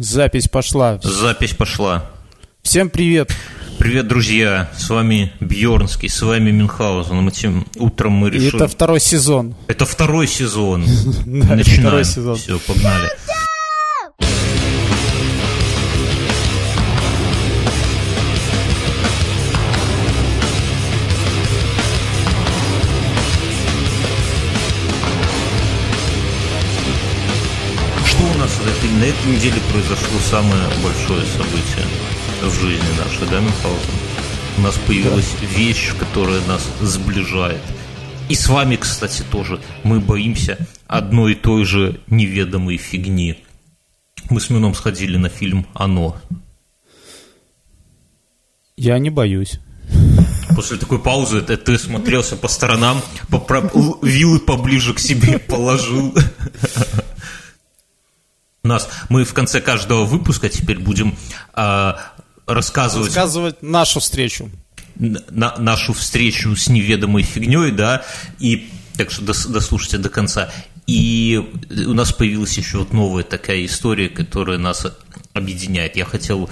Запись пошла. Всем привет. Привет, друзья. С вами Бьернский, с вами Мюнхгаузен. Этим утром мы решили... Это второй сезон. Начинаем. Все, погнали. На этой неделе произошло самое большое событие в жизни нашей, да, Мюнхгаузен? У нас появилась вещь, которая нас сближает. И с вами, кстати, тоже. Мы боимся одной и той же неведомой фигни. Мы с Мином сходили на фильм «Оно». Я не боюсь. После такой паузы ты смотрелся по сторонам, вилы поближе к себе положил... Мы в конце каждого выпуска теперь будем рассказывать нашу встречу. Нашу встречу с неведомой фигней, да. И так что дослушайте до конца. И у нас появилась еще вот новая такая история, которая нас объединяет. Я хотел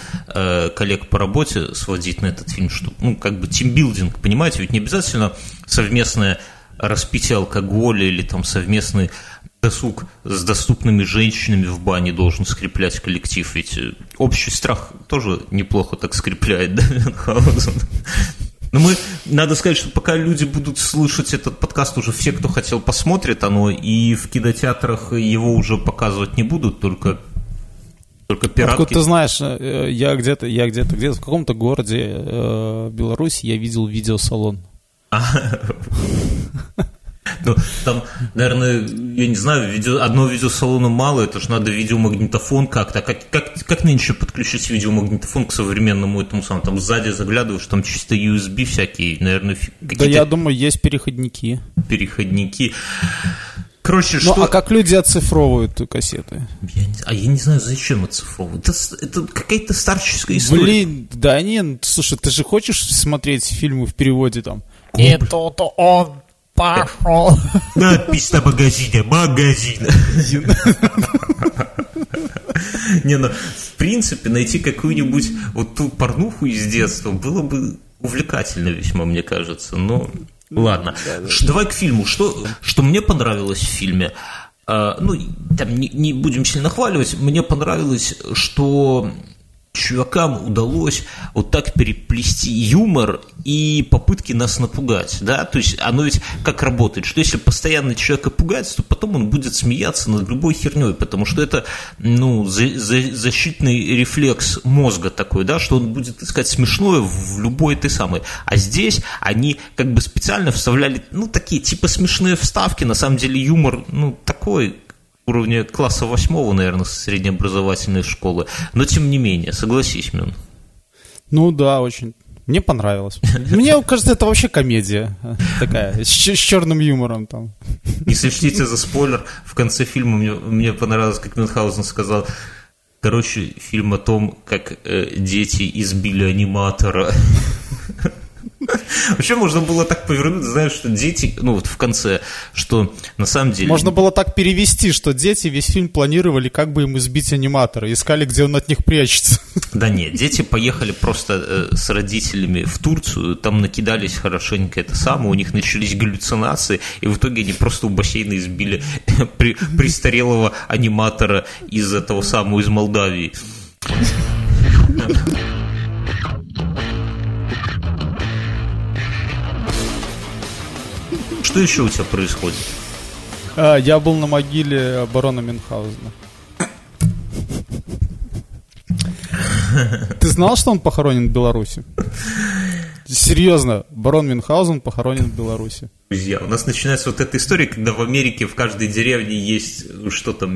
коллег по работе сводить на этот фильм, чтобы, ну, как бы тимбилдинг, понимаете, ведь не обязательно совместное распитие алкоголя или там совместный досуг с доступными женщинами в бане должен скреплять коллектив, ведь общий страх тоже неплохо так скрепляет, да, Мюнхгаузен? Но надо сказать, что пока люди будут слышать этот подкаст, уже все, кто хотел, посмотрят «Оно», и в кинотеатрах его уже показывать не будут, только пиратки. Откуда ты знаешь, я где-то в каком-то городе Беларуси я видел видеосалон. Ну, там, наверное, я не знаю, одного видеосалона мало, это же надо видеомагнитофон как-то. Как нынче подключить видеомагнитофон к современному этому самому? Там сзади заглядываешь, там чисто USB всякие, наверное, какие-то... Да, я думаю, есть переходники. Короче, что... Ну, а как люди оцифровывают кассеты? Я не знаю, зачем оцифровывают. Это какая-то старческая история. Блин, да нет, слушай, ты же хочешь смотреть фильмы в переводе там? Это он... Пошел. Надпись на магазине. Магазин. Не, ну, в принципе, найти какую-нибудь вот ту порнуху из детства было бы увлекательно весьма, мне кажется. Но ладно. Давай к фильму. Что мне понравилось в фильме? Ну, там не будем сильно хваливать. Мне понравилось, что... чувакам удалось вот так переплести юмор и попытки нас напугать, да, то есть оно ведь как работает, что если постоянно человека пугать, то потом он будет смеяться над любой херней, потому что это, ну, защитный рефлекс мозга такой, да, что он будет искать смешное в любой этой самой, а здесь они как бы специально вставляли, ну, такие типа смешные вставки, на самом деле юмор, ну, такой... уровня класса 8, наверное, среднеобразовательной школы. Но тем не менее, согласись, Мюн. Ну да, очень. Мне понравилось. Мне кажется, это вообще комедия такая, с черным юмором там. Не сочтите за спойлер. В конце фильма мне понравилось, как Мюнхгаузен сказал... Короче, фильм о том, как дети избили аниматора... Вообще можно было так повернуть, знаешь, что дети, ну вот в конце, что на самом деле... Можно было так перевести, что дети весь фильм планировали, как бы им избить аниматора, искали, где он от них прячется. Да нет, дети поехали просто с родителями в Турцию, там накидались хорошенько это самое, у них начались галлюцинации, и в итоге они просто у бассейна избили престарелого аниматора из этого самого, из Молдавии. Что еще у тебя происходит? Я был на могиле барона Мюнхгаузена. Ты знал, что он похоронен в Беларуси? Серьезно, барон Мюнхгаузен похоронен в Беларуси. Друзья, у нас начинается вот эта история, когда в Америке в каждой деревне есть что-то...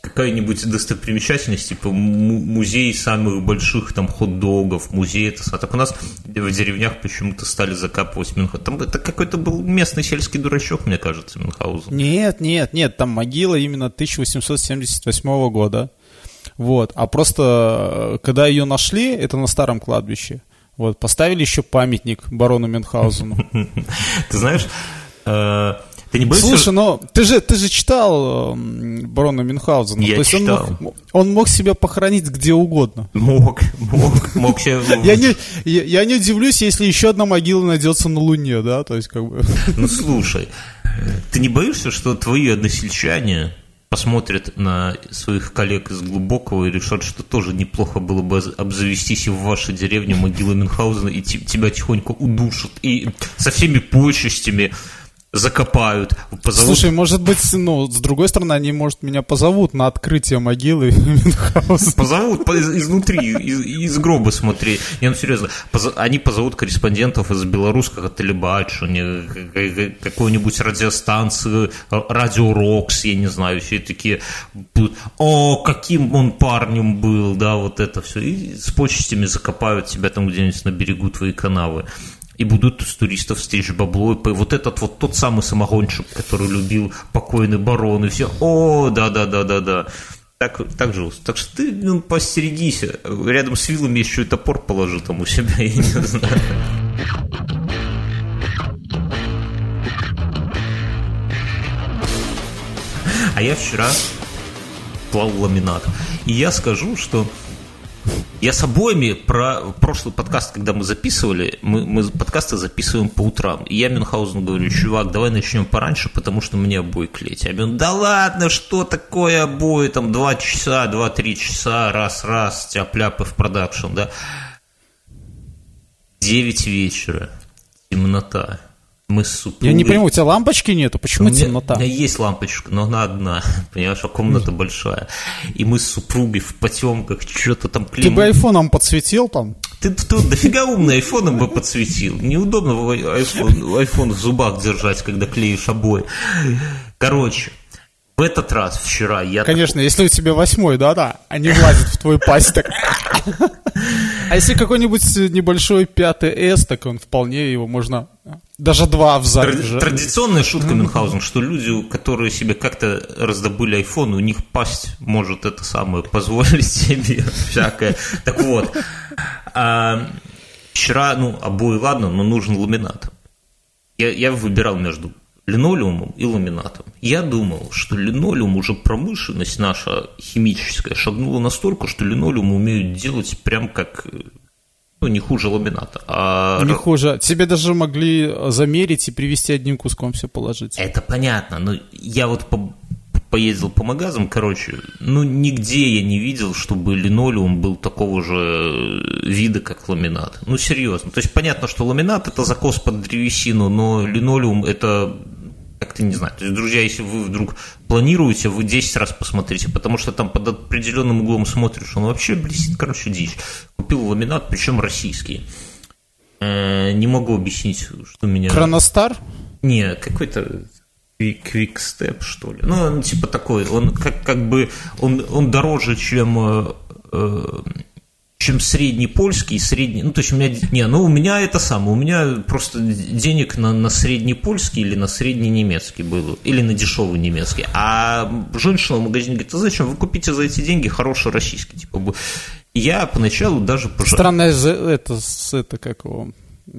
какая-нибудь достопримечательность, типа музей самых больших там хот-догов, музей это. А так у нас в деревнях почему-то стали закапывать Мюнхгаузен. Это какой-то был местный сельский дурачок, мне кажется, Мюнхгаузен. Нет, там могила именно 1878 года. Вот. А просто когда ее нашли, это на старом кладбище. Вот, поставили еще памятник барону Мюнхгаузену. Ты знаешь. Ты не боишься? Слушай, но ты же читал Барона Мюнхгаузена. Я читал. Он мог себя похоронить где угодно. Мог себя... Я не удивлюсь, если еще одна могила найдется на Луне, да? То есть, как бы... Ну, слушай, ты не боишься, что твои односельчане посмотрят на своих коллег из Глубокого и решат, что тоже неплохо было бы обзавестись и в вашей деревне могилой Мюнхгаузена, и тебя тихонько удушат, и со всеми почестями... закопают, позовут. Слушай, может быть, ну, с другой стороны, они, может, меня позовут на открытие могилы Мюнхгаузена. Позовут изнутри, из гроба смотри. Не, ну, серьезно, они позовут корреспондентов из белорусского телебачения, какую-нибудь радиостанцию, Радио Рокс, я не знаю, все такие будут, о, каким он парнем был, да, вот это все. И с почестями закопают тебя там где-нибудь на берегу твоей канавы. И будут с туристов стричь бабло. И вот этот вот тот самый самогонщик, который любил покойный барон, и все. О, да. Так же. Так что ты, ну, постерегись. Рядом с вилами еще и топор положи там у себя, я не знаю. А я вчера плавал ламинат. И я скажу, что... Я с обоими про прошлый подкаст, когда мы записывали, мы подкасты записываем по утрам. И я Мюнхгаузену говорю: чувак, давай начнем пораньше, потому что мне обои клеить. А он: да ладно, что такое обои, там 2 часа, 2-3 часа, раз, тяп-ляпы в продакшн, да. 9 вечера, темнота. Мы с супругой... Я не понимаю, у тебя лампочки нету? Почему темнота? У меня есть лампочка, но она одна, понимаешь, а комната большая. И мы с супругой в потемках что-то там клеим. Ты бы айфоном подсветил там? Ты дофига умный, айфоном бы подсветил. Неудобно айфон в зубах держать, когда клеишь обои. Короче, в этот раз, вчера я... Конечно, такой... если у тебя 8, да-да, они влазят в твой пасть так... А если какой-нибудь небольшой 5S, так он вполне, его можно... Даже 2 в зале. Традиционная шутка Мюнхгаузена, что люди, которые себе как-то раздобыли айфон, у них пасть может это самое позволить себе всякое. Так вот, вчера, ну, обои ладно, но нужен ламинат. Я выбирал между линолеумом и ламинатом. Я думал, что линолеум уже промышленность наша химическая шагнула настолько, что линолеум умеют делать прям как... Ну, не хуже ламината. Не хуже. Тебе даже могли замерить и привезти одним куском все положить. Это понятно. Но я вот поездил по магазам, короче, ну, нигде я не видел, чтобы линолеум был такого же вида, как ламинат. Ну, серьезно. То есть, понятно, что ламинат – это закос под древесину, но линолеум – это... как-то не знаю. То есть, друзья, если вы вдруг планируете, вы 10 раз посмотрите, потому что там под определенным углом смотришь, он вообще блестит, короче, дичь. Купил ламинат, причем российский. Не могу объяснить, что меня... Кроностар? Не, какой-то квикстеп, что ли. Ну, он типа такой, он как бы, он дороже, чем средний польский, средний... Ну, то есть, у меня это самое. У меня просто денег на средний польский или на средний немецкий было. Или на дешевый немецкий. А женщина в магазине говорит: а зачем? Вы купите за эти деньги хороший российский. Типа, я поначалу даже... Странное это как его...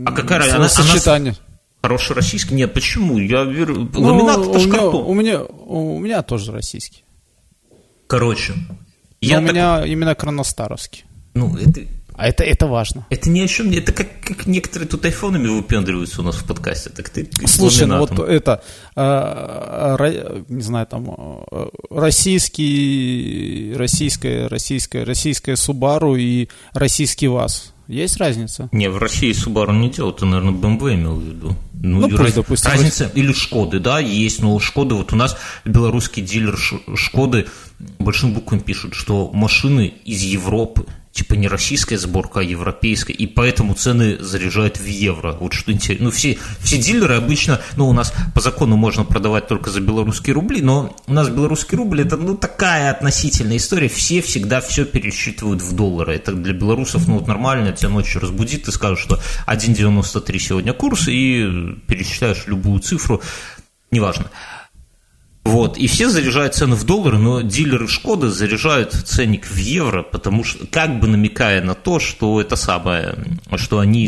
А какая разница? Сочетание. Хороший российский? Нет, почему? Я верю... Ламинат, это же картон. У меня тоже российский. Короче. У меня именно кроностаровский. Ну, это... А это важно. Это ни о чем. Это как некоторые тут айфонами выпендриваются у нас в подкасте. Так ты, слушай, ну вот это, не знаю, там, российская Subaru и российский ВАЗ. Есть разница? Не, в России Subaru не делают, ты, наверное, BMW имел в виду. Ну пусть, допустим. Разница, или Шкоды, да, есть, но Шкоды, вот у нас белорусский дилер Шкоды большим буквами пишет, что машины из Европы, типа не российская сборка, а европейская, и поэтому цены заряжают в евро. Вот что интересно. Ну, все дилеры обычно, ну, у нас по закону можно продавать только за белорусские рубли, но у нас белорусский рубль – это, ну, такая относительная история, все всегда все пересчитывают в доллары. Это для белорусов, ну, вот нормально, тебя ночью разбудит, ты скажешь, что 1,93 сегодня курс, и пересчитаешь любую цифру, неважно. Вот, и все заряжают цену в доллары, но дилеры «Шкода» заряжают ценник в евро, потому что, как бы намекая на то, что это самое, что они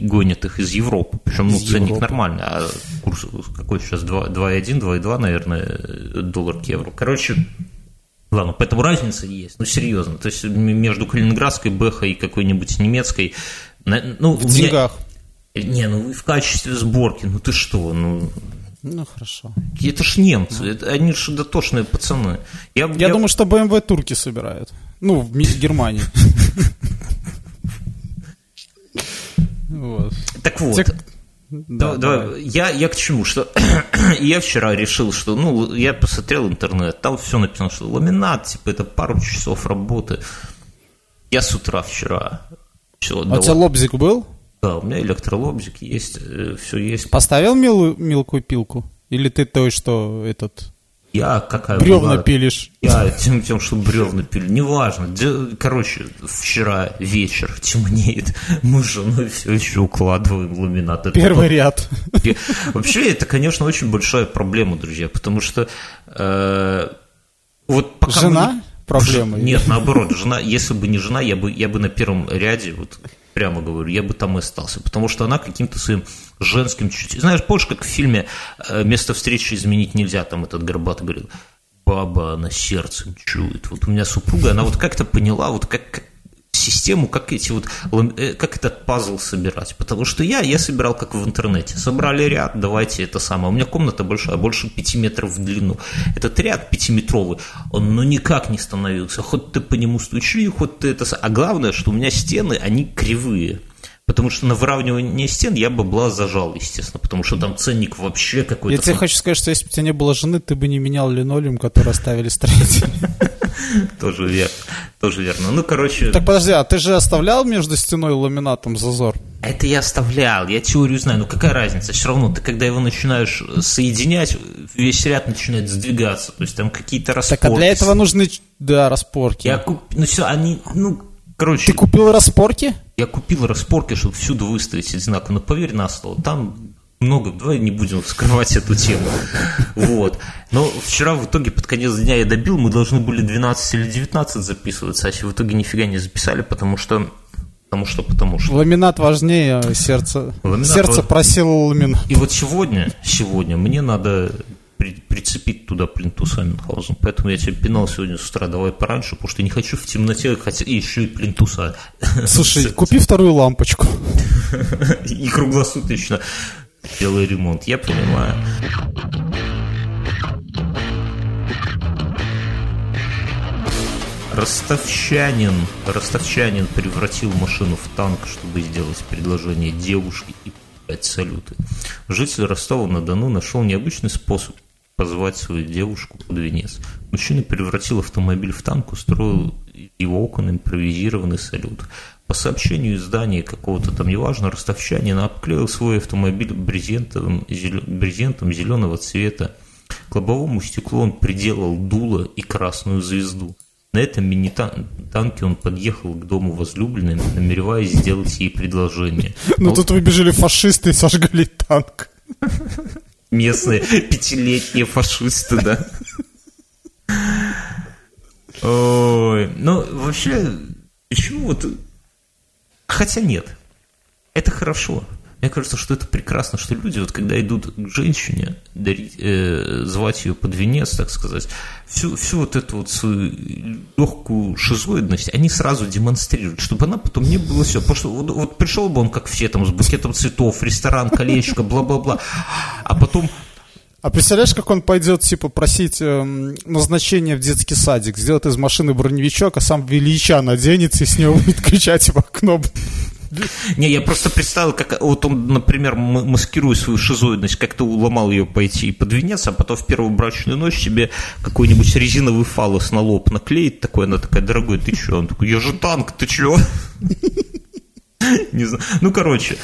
гонят их из Европы. Причем, ну, ценник нормальный, а курс какой сейчас, 2,1, 2,2, наверное, доллар к евро. Короче, ладно, поэтому разница есть, ну, серьезно. То есть, между калининградской бэхой и какой-нибудь немецкой... Ну, в деньгах. Не, ну, в качестве сборки, ну, ты что, ну... Ну, хорошо. Это ж немцы, да. Они ж дотошные пацаны. Я думаю, что BMW турки собирают. Ну, в Германии. Так вот. Давай. Я к чему? Что я вчера решил, что, ну, я посмотрел интернет, там все написано, что ламинат, типа, это пару часов работы. Я с утра вчера. А у тебя лобзик был? Да, у меня электролобзик есть, все есть. Поставил мелкую пилку? Или ты той, что этот... Я какая бревна была, пилишь? Я тем, что бревна пилю. Неважно. Короче, вчера вечер темнеет. Мы с женой все еще укладываем ламинат. Это первый ряд. Вообще, это, конечно, очень большая проблема, друзья. Потому что... вот пока жена? Мы... Проблема? Нет, наоборот. Жена, если бы не жена, я бы на первом ряде... Вот, прямо говорю, я бы там и остался, потому что она каким-то своим женским чуть-чуть... Знаешь, помнишь, как в фильме «Место встречи изменить нельзя», там этот горбатый говорил, баба, она сердцем чует. Вот у меня супруга, она вот как-то поняла, вот как систему, как эти вот, как этот пазл собирать, потому что я собирал как в интернете, собрали ряд, давайте это самое, у меня комната большая, больше 5 метров в длину, этот ряд 5-метровый, он ну никак не становился, хоть ты по нему стучи, хоть ты это, а главное, что у меня стены, они кривые, потому что на выравнивание стен я бабла зажал, естественно, потому что там ценник вообще какой-то... Я тебе хочу сказать, что если бы у тебя не было жены, ты бы не менял линолеум, который оставили строители. Тоже верно. Ну, короче... Так, подожди, а ты же оставлял между стеной и ламинатом зазор? Это я оставлял, я теорию знаю. Ну, какая разница? Все равно ты, когда его начинаешь соединять, весь ряд начинает сдвигаться. То есть там какие-то распорки. Так, а для этого нужны, да, распорки. Ну, все, они... Ну, короче... Ты купил распорки? Я купил распорки, чтобы всюду выставить одинаково. Но поверь на слово, там... Много, давай не будем вскрывать эту тему. Вот. Но вчера в итоге под конец дня я добил, мы должны были 12 или 19 записываться, а в итоге нифига не записали, потому что. Ламинат важнее сердца. Сердце просило ламинат. И вот сегодня мне надо прицепить туда плинтус Айнхаузен, поэтому я тебя пинал сегодня с утра, давай пораньше, потому что не хочу в темноте, хотя и еще и плинтуса. Слушай, купи вторую лампочку. И круглосуточно. Делай ремонт, я понимаю. Ростовчанин превратил машину в танк, чтобы сделать предложение девушке и подать салюты. Житель Ростова-на-Дону нашел необычный способ позвать свою девушку под венец. Мужчина превратил автомобиль в танк, устроил его окон импровизированный салют. По сообщению издания какого-то там, неважно, ростовчанин обклеил свой автомобиль брезентом зеленого цвета. К лобовому стеклу он приделал дуло и красную звезду. На этом мини-танке он подъехал к дому возлюбленной, намереваясь сделать ей предложение. Но тут выбежали фашисты и сожгли танк. Местные пятилетние фашисты, да. Ой, ну вообще, почему вот... Хотя нет, это хорошо. Мне кажется, что это прекрасно, что люди, вот когда идут к женщине, звать ее под венец, так сказать, всю вот эту вот свою легкую шизоидность они сразу демонстрируют, чтобы она потом не было все. Потому что вот пришел бы он, как все, там, с букетом цветов, ресторан, колечко, бла-бла-бла, а потом... А представляешь, как он пойдет, типа, просить назначение в детский садик, сделает из машины броневичок, а сам Велича наденется и с него будет кричать, типа, окно. Не, я просто представил, как вот он, например, маскируя свою шизоидность, как-то уломал ее пойти и под венец, а потом в первую брачную ночь себе какой-нибудь резиновый фаллос на лоб наклеит такой, она такая, дорогой, ты че? Он такой, я же танк, ты че? Не знаю. Ну, короче,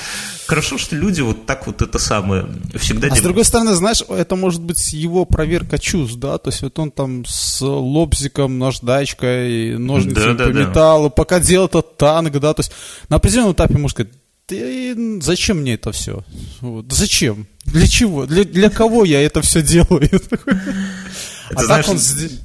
хорошо, что люди вот так вот это самое всегда делают. С другой стороны, знаешь, это может быть его проверка чувств, да? То есть вот он там с лобзиком, наждачкой, ножницами по металлу, пока делал этот танк, да? То есть на определенном этапе, можно сказать, ты, зачем мне это все? Вот. Зачем? Для чего? Для кого я это все делаю? Ты знаешь,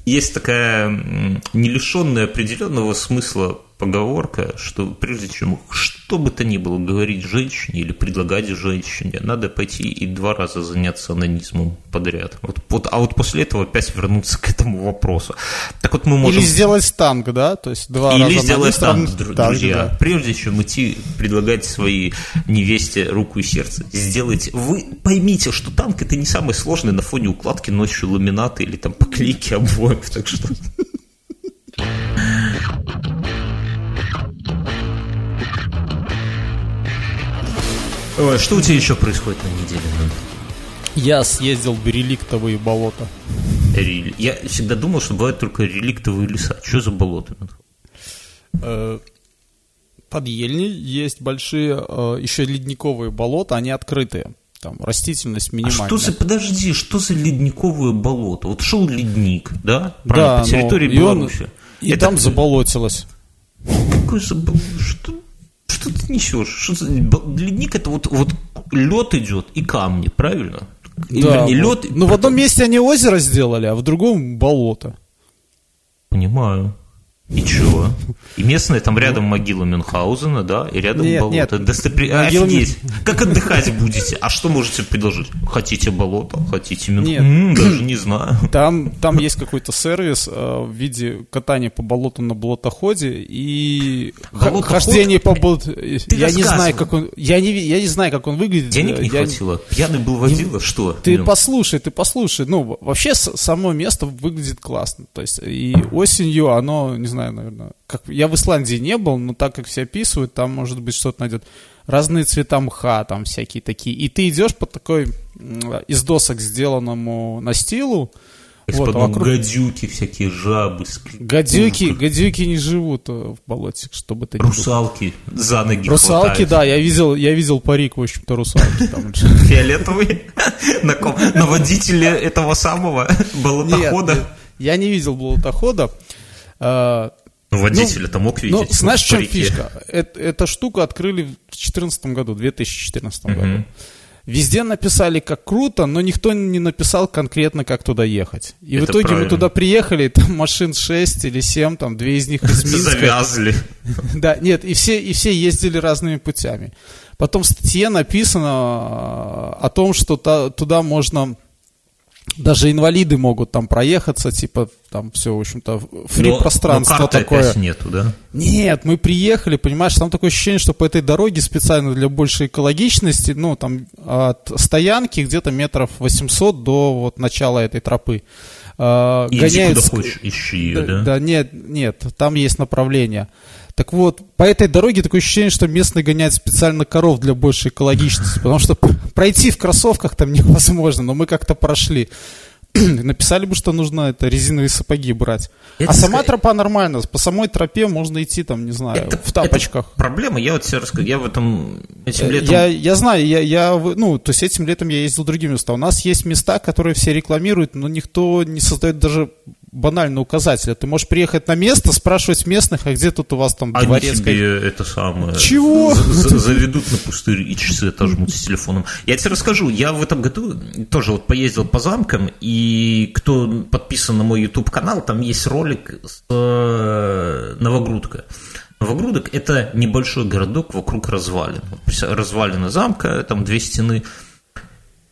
есть такая не лишенная определенного смысла поговорка, что прежде чем что бы то ни было говорить женщине или предлагать женщине, надо пойти и 2 раза заняться анонизмом подряд. А вот после этого опять вернуться к этому вопросу. Так вот мы можем... Или сделать стангу, да? То есть 2 раза или сделать стангу, друзья. Да. Прежде чем идти предлагать своей невесте руку и сердце, сделайте... Вы поймите, что танк — это не самый сложный на фоне укладки ночью ламината или там поклейки обоев, так что... Ой, что у тебя еще происходит на неделе? Я съездил в реликтовые болота. Я всегда думал, что бывают только реликтовые леса. Что за болота? Под Ельней есть большие, еще ледниковые болота, они открытые. Там растительность минимальная. А что за, подожди, что за ледниковые болота? Вот шел ледник, да? Правильно, да, по территории Беларуси. И там заболотилось. Какое заболотилось? Что ты несешь? Ледник — это вот лед идет и камни, правильно? И, да, вернее, лед. Ну, в одном месте они озеро сделали, а в другом болото. Понимаю. И чего? И местные там рядом могила Мюнхгаузена, да, и рядом болото. Офигеть. Как отдыхать будете? А что можете предложить? Хотите болото? Хотите Мюнхгаузен? Даже не знаю. Там есть какой-то сервис в виде катания по болоту на болотоходе и хождение по болоту. Я не знаю, как он. Я не знаю, как он выглядит. Денег не хватило. Пьяный был водила, что? Ты послушай. Ну, вообще само место выглядит классно. То есть и осенью оно, не знаю, наверное, как, я в Исландии не был, но так как все описывают, там, может быть, что-то найдет. Разные цвета мха, там всякие такие. И ты идешь по такой из досок сделанному настилу. Вот, а вокруг... Гадюки, всякие жабы. Гадюки не живут в болоте, чтобы ты... Русалки за ноги русалки, хватают. Да, я видел парик, в общем-то, русалки. Фиолетовый? На водителе этого самого болотохода? Я не видел болотохода. Водитель это мог видеть. Ну, знаешь, в чем фишка? Эта штука открыли в 2014 году. Везде написали, как круто, но никто не написал конкретно, как туда ехать. И это в итоге правильно. Мы туда приехали, там машин 6 или 7, там 2 из них из Минска. Завязли. Да, нет, и все ездили разными путями. Потом в статье написано о том, что туда можно... Даже инвалиды могут там проехаться, типа там все, в общем-то, фри-пространство карты такое. Опять нету, да? Нет, мы приехали, понимаешь, там такое ощущение, что по этой дороге специально для большей экологичности, ну, там от стоянки где-то метров 800 до вот начала этой тропы. Иди куда хочешь, ищи ее, да? Да, нет, там есть направление. Так вот, по этой дороге такое ощущение, что местные гоняют специально коров для большей экологичности, потому что пройти в кроссовках там невозможно, но мы как-то прошли. Написали бы, что нужно это резиновые сапоги брать. Это сама тропа нормально, по самой тропе можно идти там, не знаю, в тапочках. Это проблема, я вот тебе расскажу, я в этом этим летом... Я знаю, ну, то есть этим летом я ездил другими местами. У нас есть места, которые все рекламируют, но никто не создает даже... банальный указатель. Ты можешь приехать на место, спрашивать местных, а где тут у вас там дворецкая... Они тебе это самое... Чего? Заведут на пустырь и часы отожмут с телефоном. Я тебе расскажу, я в этом году тоже вот поездил по замкам, и кто подписан на мой YouTube-канал, там есть ролик с Новогрудка. Новогрудок — это небольшой городок вокруг развалин. Развалина замка, там 2 стены...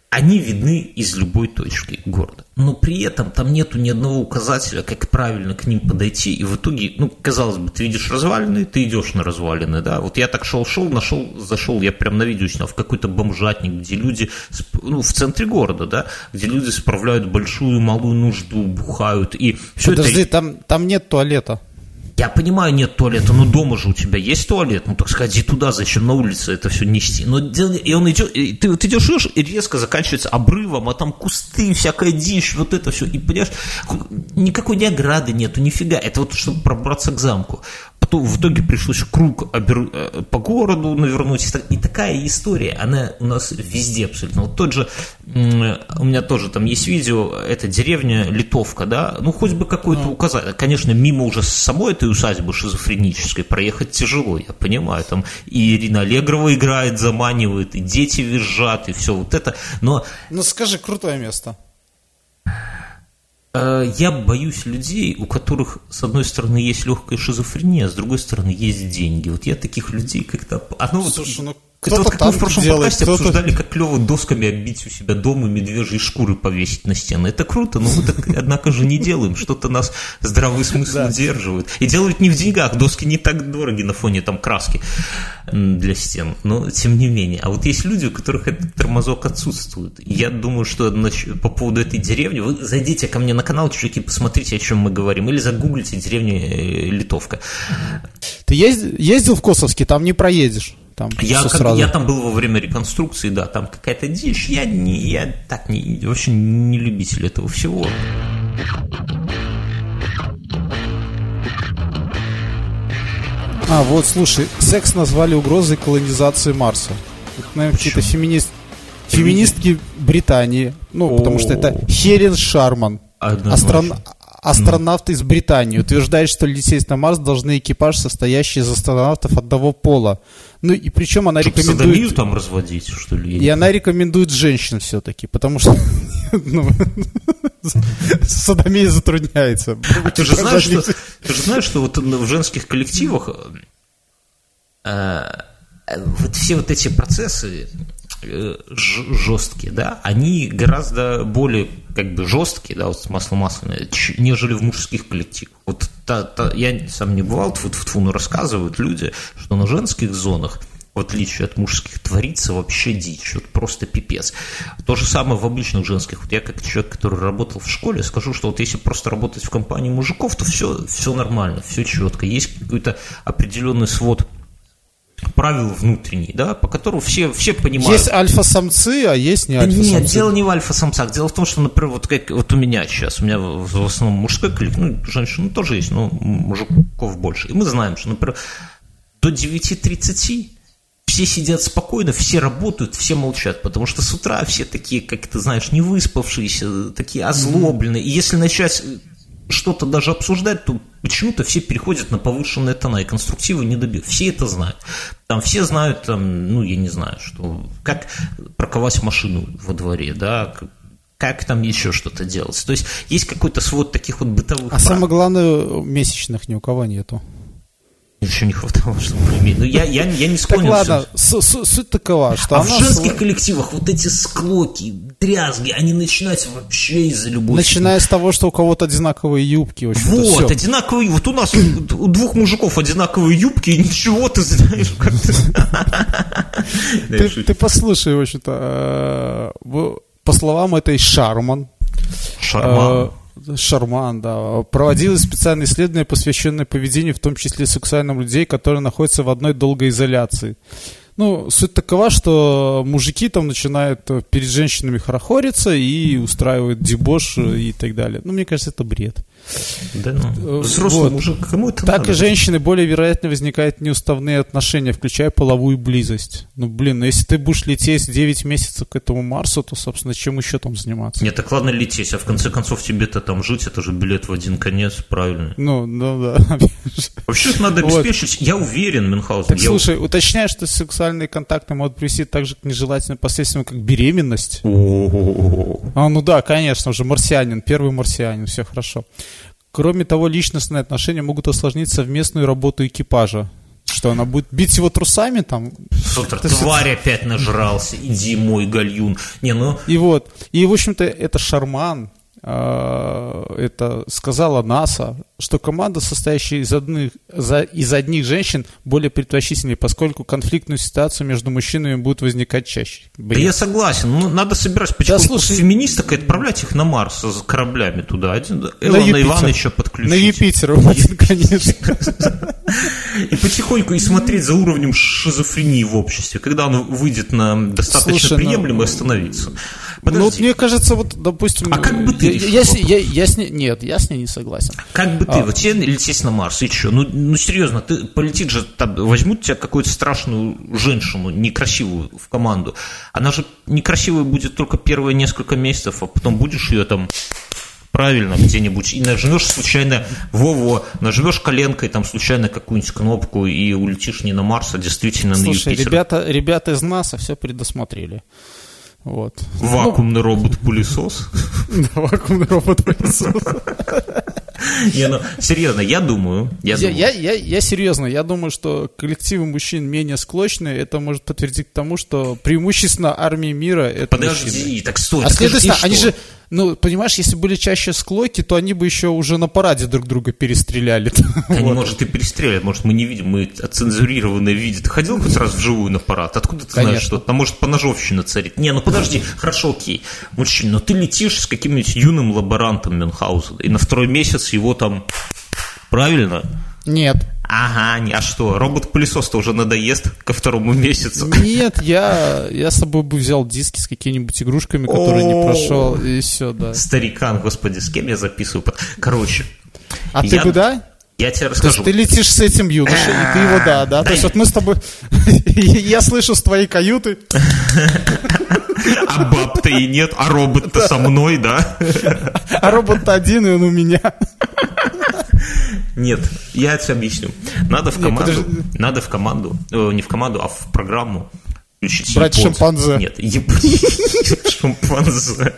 Они видны из любой точки города. Но при этом там нету ни одного указателя, как правильно к ним подойти. И в итоге, ну, казалось бы, ты видишь развалины, ты идешь на развалины, да. Вот я так шел, зашел, я прям на видео снял, в какой-то бомжатник, где люди, ну, в центре города, да, где люди справляют большую, малую нужду, бухают и все. Подожди, это... там нет туалета. Я понимаю, нет туалета, но дома же у тебя есть туалет, ну так сходи туда, зачем на улице это все нести. Но, и он идет, и ты вот идешь, и резко заканчивается обрывом, а там кусты, всякая дичь, вот это все. И понимаешь, никакой ни ограды нету, нифига. Это вот чтобы пробраться к замку. потом в итоге пришлось круг по городу навернуть. И такая история, она у нас везде абсолютно. Вот тот же, у меня тоже там есть видео, это деревня Литовка, да, ну хоть бы какой-то указатель. Конечно, мимо уже самой этой усадьбы шизофренической проехать тяжело, я понимаю, там и Ирина Аллегрова играет, заманивает, и дети визжат, и все вот это, но... Ну скажи, крутое место. Я боюсь людей, у которых, с одной стороны, есть легкая шизофрения, а с другой стороны, есть деньги. Вот я таких людей как-то... Слушай, ну кто-то вот, как мы в прошлом подкасте обсуждали, как клево досками оббить у себя дома, медвежьи шкуры повесить на стены. Это круто, но мы так, однако же, не делаем. Что-то нас здравый смысл удерживает. И делают не в деньгах, доски не так дороги на фоне там краски для стен. Но, тем не менее. А вот есть люди, у которых этот тормозок отсутствует. Я думаю, что по поводу этой деревни... Вы зайдите ко мне на канал, чуваки, посмотрите, о чем мы говорим. Или загуглите деревню Литовка. Ты ездил в Косовский? Там не проедешь. Там я там был во время реконструкции, да, там какая-то дичь, я вообще не любитель этого всего. А, вот, слушай, секс назвали угрозой колонизации Марса. Это, наверное, какие-то феминистки Британии, ну, потому что это Хелен Шарман, астронавт из Британии, утверждает, что лететь на Марс должны экипаж, состоящий из астронавтов одного пола. Ну и причем она рекомендует... Садомию там разводить, что ли? И она рекомендует женщин все-таки, потому что садомия затрудняется. А ты же знаешь, что вот в женских коллективах вот все вот эти процессы жесткие, да, они гораздо более как бы жесткие, да, вот масло-масляное, нежели в мужских коллективах. Вот я сам не бывал, но рассказывают люди, что на женских зонах, в отличие от мужских, творится вообще дичь, вот просто пипец. То же самое в обычных женских. Вот я как человек, который работал в школе, скажу, что вот если просто работать в компании мужиков, то все нормально, все четко. Есть какой-то определенный свод правил внутренний, да, по которому все понимают. Есть альфа-самцы, а есть не альфа-самцы. Нет, дело не в альфа-самцах. Дело в том, что, например, вот как вот у меня в основном мужской коллектив, ну, женщин тоже есть, но мужиков больше. И мы знаем, что, например, до 9:30 все сидят спокойно, все работают, все молчат, потому что с утра все такие, как ты знаешь, не выспавшиеся, такие озлобленные. И если начать что-то даже обсуждать, то почему-то все переходят на повышенные тона, и конструктивы не добьют. Все это знают. Там все знают, там, ну, я не знаю, что как парковать машину во дворе, да, как там еще что-то делать. То есть есть какой-то свод таких вот бытовых прав. Самое главное, месячных ни у кого нету. Еще не хватало, чтобы иметь. Ну, я не склонен. Так ладно, суть такова, что в женских коллективах вот эти склоки, дрязги, они начинаются вообще из-за любовь. Начиная с того, что у кого-то одинаковые юбки. Вот, одинаковые. Вот у нас у двух мужиков одинаковые юбки, и ничего, ты знаешь, как ты... Ты послушай, в общем-то, по словам этой Шарман, да. Проводилось специальное исследование, посвященное поведению, в том числе сексуальным людей, которые находятся в одной долгой изоляции. Ну, суть такова, что мужики там начинают перед женщинами хорохориться и устраивают дебош и так далее. Ну, мне кажется, это бред. Да, ну, взрослый мужик, кому это надо? Так и женщины более вероятно возникают неуставные отношения, включая половую близость. Ну, блин, если ты будешь лететь 9 месяцев к этому Марсу, то, собственно, чем еще там заниматься? Нет, так ладно лететь, а в конце концов тебе-то там жить, это же билет в один конец, правильно? Ну, да. Вообще надо обеспечить, я уверен, Мюнхгаузен. Так, слушай, уточняю, что сексуальные контакты могут привести также к нежелательным последствиям, как беременность. А, ну да, конечно, уже марсианин, первый марсианин, все хорошо. Кроме того, личностные отношения могут осложнить совместную работу экипажа. Что, она будет бить его трусами там? Сутр, тварь опять нажрался, иди мой гальюн. И, в общем-то, это Шарман, это сказала НАСА, что команда, состоящая из одних женщин, более предпочтительнее, поскольку конфликтную ситуацию между мужчинами будет возникать чаще. Да я согласен, надо собирать феминисток и отправлять их на Марс с кораблями туда. Илона Ивановича подключить. На Юпитер, конечно. И потихоньку и смотреть за уровнем шизофрении в обществе, когда он выйдет на достаточно приемлемое, остановиться. Подожди. Ну, вот мне кажется, вот, допустим... А как бы ты я с ней не согласен. Как бы ты, вот тебе лететь на Марс, и что? Ну, серьезно, ты полетит же, там, возьмут тебя какую-то страшную женщину, некрасивую, в команду. Она же некрасивая будет только первые несколько месяцев, а потом будешь ее там... Правильно, где-нибудь, и нажмешь случайно нажмешь коленкой там случайно какую-нибудь кнопку и улетишь не на Марс, а действительно на Юпитер. Ребята из НАСА все предусмотрели. Вот. Вакуумный робот-пылесос. Да, вакуумный робот-пылесос. Серьезно, я думаю. Я думаю, что коллективы мужчин менее склочные. Это может подтвердить к тому, что преимущественно армии мира это мужчины. Так стой, а следовательно, они же, понимаешь, если были чаще склоки, то они бы еще уже на параде друг друга перестреляли. Они, может, и перестреляли, может, мы не видим, мы оцензурированное видим. Ты ходил хоть раз вживую на парад? Откуда ты знаешь, что там, может, поножовщина царит? Не, ну подожди, хорошо, окей. Мужчина, но ты летишь с каким-нибудь юным лаборантом Мюнхгаузена, и на второй месяц его там... Правильно? Нет. Ага, а что, робот-пылесос-то уже надоест ко второму месяцу? Нет, я с собой бы взял диски с какими-нибудь игрушками, которые не прошел, и все, да. Старикан, господи, с кем я записываю? Короче. А ты куда? Я тебе расскажу. То есть ты летишь с этим юношей, и ты его, да? То есть вот мы с тобой... Я слышу с твоей каюты... А баб-то и нет, а робот-то со мной, да? А робот-то один, и он у меня... Нет, я тебе объясню. Надо в программу включить брать шимпанзе. Нет, шимпанзе.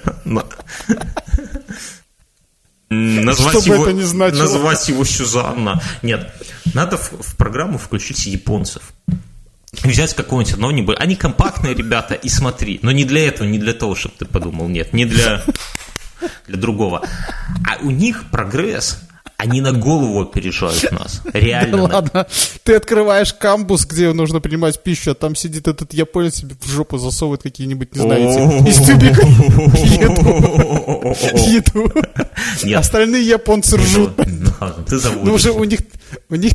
Назвать его Сюзанна. Нет, надо в программу включить японцев. Взять какого-нибудь одного, не боя. Они компактные ребята, и смотри. Но не для этого, не для того, чтобы ты подумал. Нет, не для другого. А у них прогресс... Они на голову опережают нас. Реально. Да ладно. Ты открываешь камбус, где нужно принимать пищу, а там сидит этот японец, себе в жопу засовывает какие-нибудь, не знаете, из тюбика еду. Остальные японцы ржут. Ты заводишься. Ну уже у них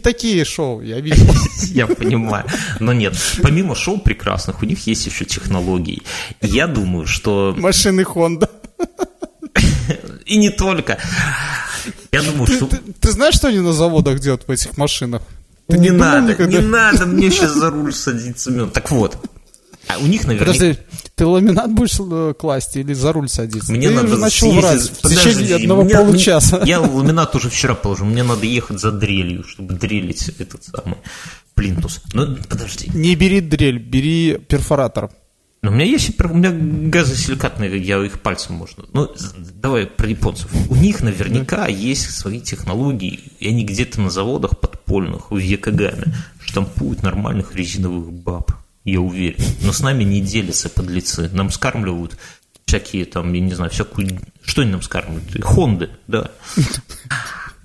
такие шоу, я вижу. Я понимаю. Но нет, помимо шоу прекрасных, у них есть еще технологии. Я думаю, что... Машины Honda. И не только. Я думаю, что... ты знаешь, что они на заводах делают в этих машинах? Не надо мне сейчас за руль садиться. Так вот. А у них, наверное... Подожди, ты ламинат будешь класть или за руль садиться? Мне ты надо съездить... в течение одного получаса. Я ламинат уже вчера положил. Мне надо ехать за дрелью, чтобы дрелить этот самый плинтус. Ну, подожди. Не бери дрель, бери перфоратор. Но у меня есть газосиликатные, я их пальцем можно. Ну, давай про японцев. У них наверняка есть свои технологии, и они где-то на заводах подпольных, в Якогаме, штампуют нормальных резиновых баб, я уверен. Но с нами не делятся подлецы. Нам скармливают всякие там, я не знаю, всякую... Что они нам скармливают? Хонды, да.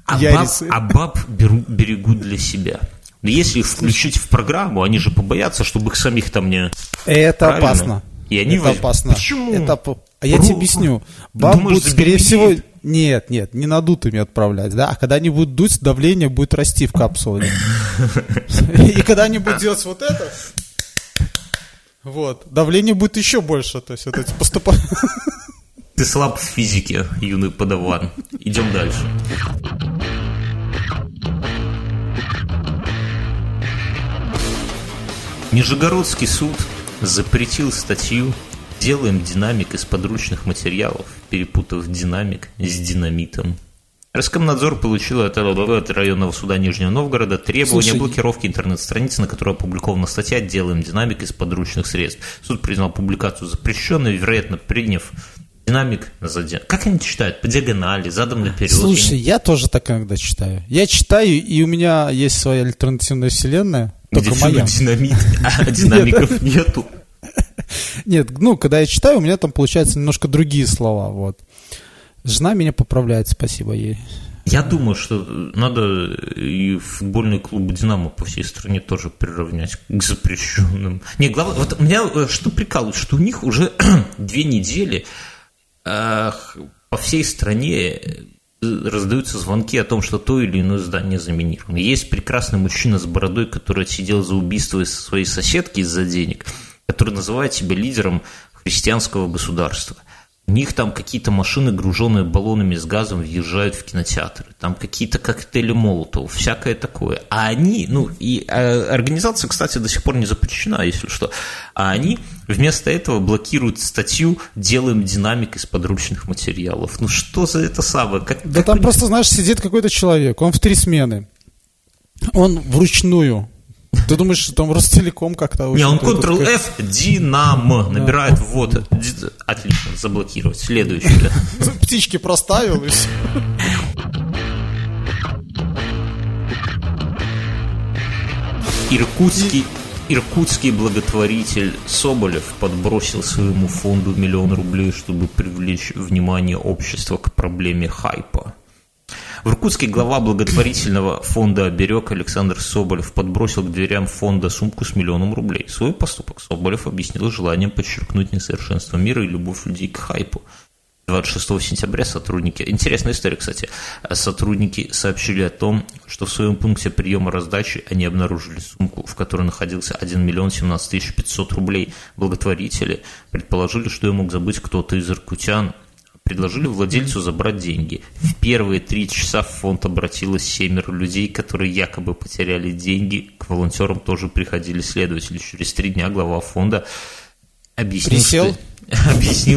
А баб берегут для себя. Но если их включить в программу, они же побоятся, чтобы их самих там не... Это правильно? Опасно. И они опасно. Почему? А я тебе объясню. Баб думаешь, будут, скорее всего... Нет, не надутыми отправлять, да? А когда они будут дуть, давление будет расти в капсуле. И когда они будут делать вот это... Вот. Давление будет еще больше. То есть вот эти поступают... Ты слаб в физике, юный подаван. Идем дальше. Нижегородский суд запретил статью «Делаем динамик из подручных материалов, перепутав динамик с динамитом». Роскомнадзор получил от районного суда Нижнего Новгорода требование блокировки интернет-страницы, на которой опубликована статья «Делаем динамик из подручных средств». Суд признал публикацию запрещенной, вероятно, приняв динамик за динамик. Как они читают? По диагонали, задом наперед. Слушай, я тоже так иногда читаю. Я читаю, и у меня есть своя альтернативная вселенная. Только моя. Динамит, а динамиков нету. Нет, когда я читаю, у меня там получаются немножко другие слова. Вот. Жена меня поправляет, спасибо ей. Я думаю, что надо и футбольный клуб «Динамо» по всей стране тоже приравнять к запрещенным. Не, главное, вот меня что прикалывает, что у них уже 2 недели по всей стране раздаются звонки о том, что то или иное здание заминировано. Есть прекрасный мужчина с бородой, который отсидел за убийство своей соседки из-за денег, который называет себя лидером христианского государства. У них там какие-то машины, груженные баллонами с газом, въезжают в кинотеатры. Там какие-то коктейли Молотова, всякое такое. А они, организация, кстати, до сих пор не запрещена, если что. А они вместо этого блокируют статью «Делаем динамик из подручных материалов». Ну что за это самое? Да там просто, знаешь, сидит какой-то человек, он в 3 смены. Он вручную. Ты думаешь, что там Ростелеком как-то... Не, он Ctrl-F, Динам, набирает ввод. Отлично, заблокировать. Следующее. Птички проставил и все. Иркутский благотворитель Соболев подбросил своему фонду 1 миллион рублей, чтобы привлечь внимание общества к проблеме хайпа. В Иркутске глава благотворительного фонда «Оберег» Александр Соболев подбросил к дверям фонда сумку с 1 миллион рублей. Свой поступок Соболев объяснил желанием подчеркнуть несовершенство мира и любовь людей к хайпу. 26 сентября сотрудники... Интересная история, кстати. Сотрудники сообщили о том, что в своем пункте приема раздачи они обнаружили сумку, в которой находился 1 миллион 17 500 рублей. Благотворители предположили, что ее мог забыть кто-то из иркутян. Предложили владельцу забрать деньги. В первые 3 часа в фонд обратилось 7 людей, которые якобы потеряли деньги. К волонтерам тоже приходили следователи. Через 3 дня глава фонда объяснил,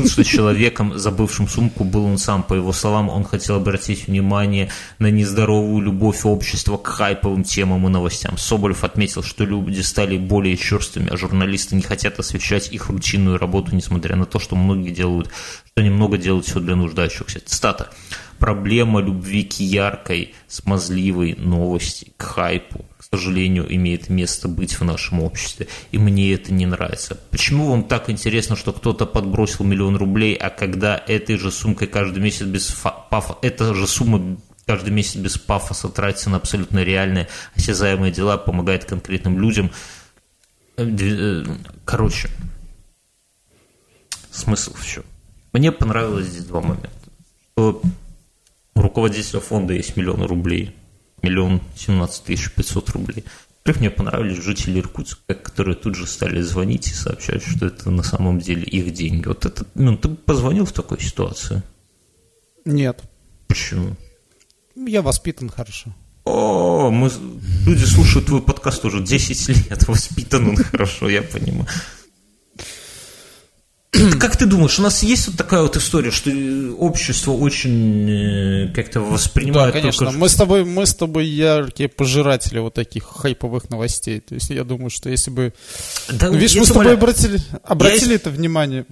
что человеком, забывшим сумку, был он сам. По его словам, он хотел обратить внимание на нездоровую любовь общества к хайповым темам и новостям. Соболев отметил, что люди стали более черствыми, а журналисты не хотят освещать их рутинную работу, несмотря на то, что многие делают, что немного делают все для нуждающихся. Цитата. «Проблема любви к яркой, смазливой новости, к хайпу, к сожалению, имеет место быть в нашем обществе, и мне это не нравится. Почему вам так интересно, что кто-то подбросил 1 миллион рублей, а когда этой же сумкой каждый месяц эта же сумма каждый месяц без пафоса тратится на абсолютно реальные, осязаемые дела, помогает конкретным людям?» Короче, смысл в чем? Мне понравилось здесь 2 момента. Что у руководителя фонда есть 1 миллион рублей. 1 миллион 17 500 рублей. Во-первых, мне понравились жители Иркутска, которые тут же стали звонить и сообщать, что это на самом деле их деньги. Вот это, ты позвонил в такой ситуации? Нет. Почему? Я воспитан хорошо. О, люди слушают твой подкаст уже 10 лет, воспитан он хорошо, я понимаю. Как ты думаешь, у нас есть вот такая вот история, что общество очень как-то воспринимает... Да, конечно, только... мы с тобой яркие пожиратели вот таких хайповых новостей, то есть я думаю, что если бы... Да, видишь, мы с тобой обратили это внимание,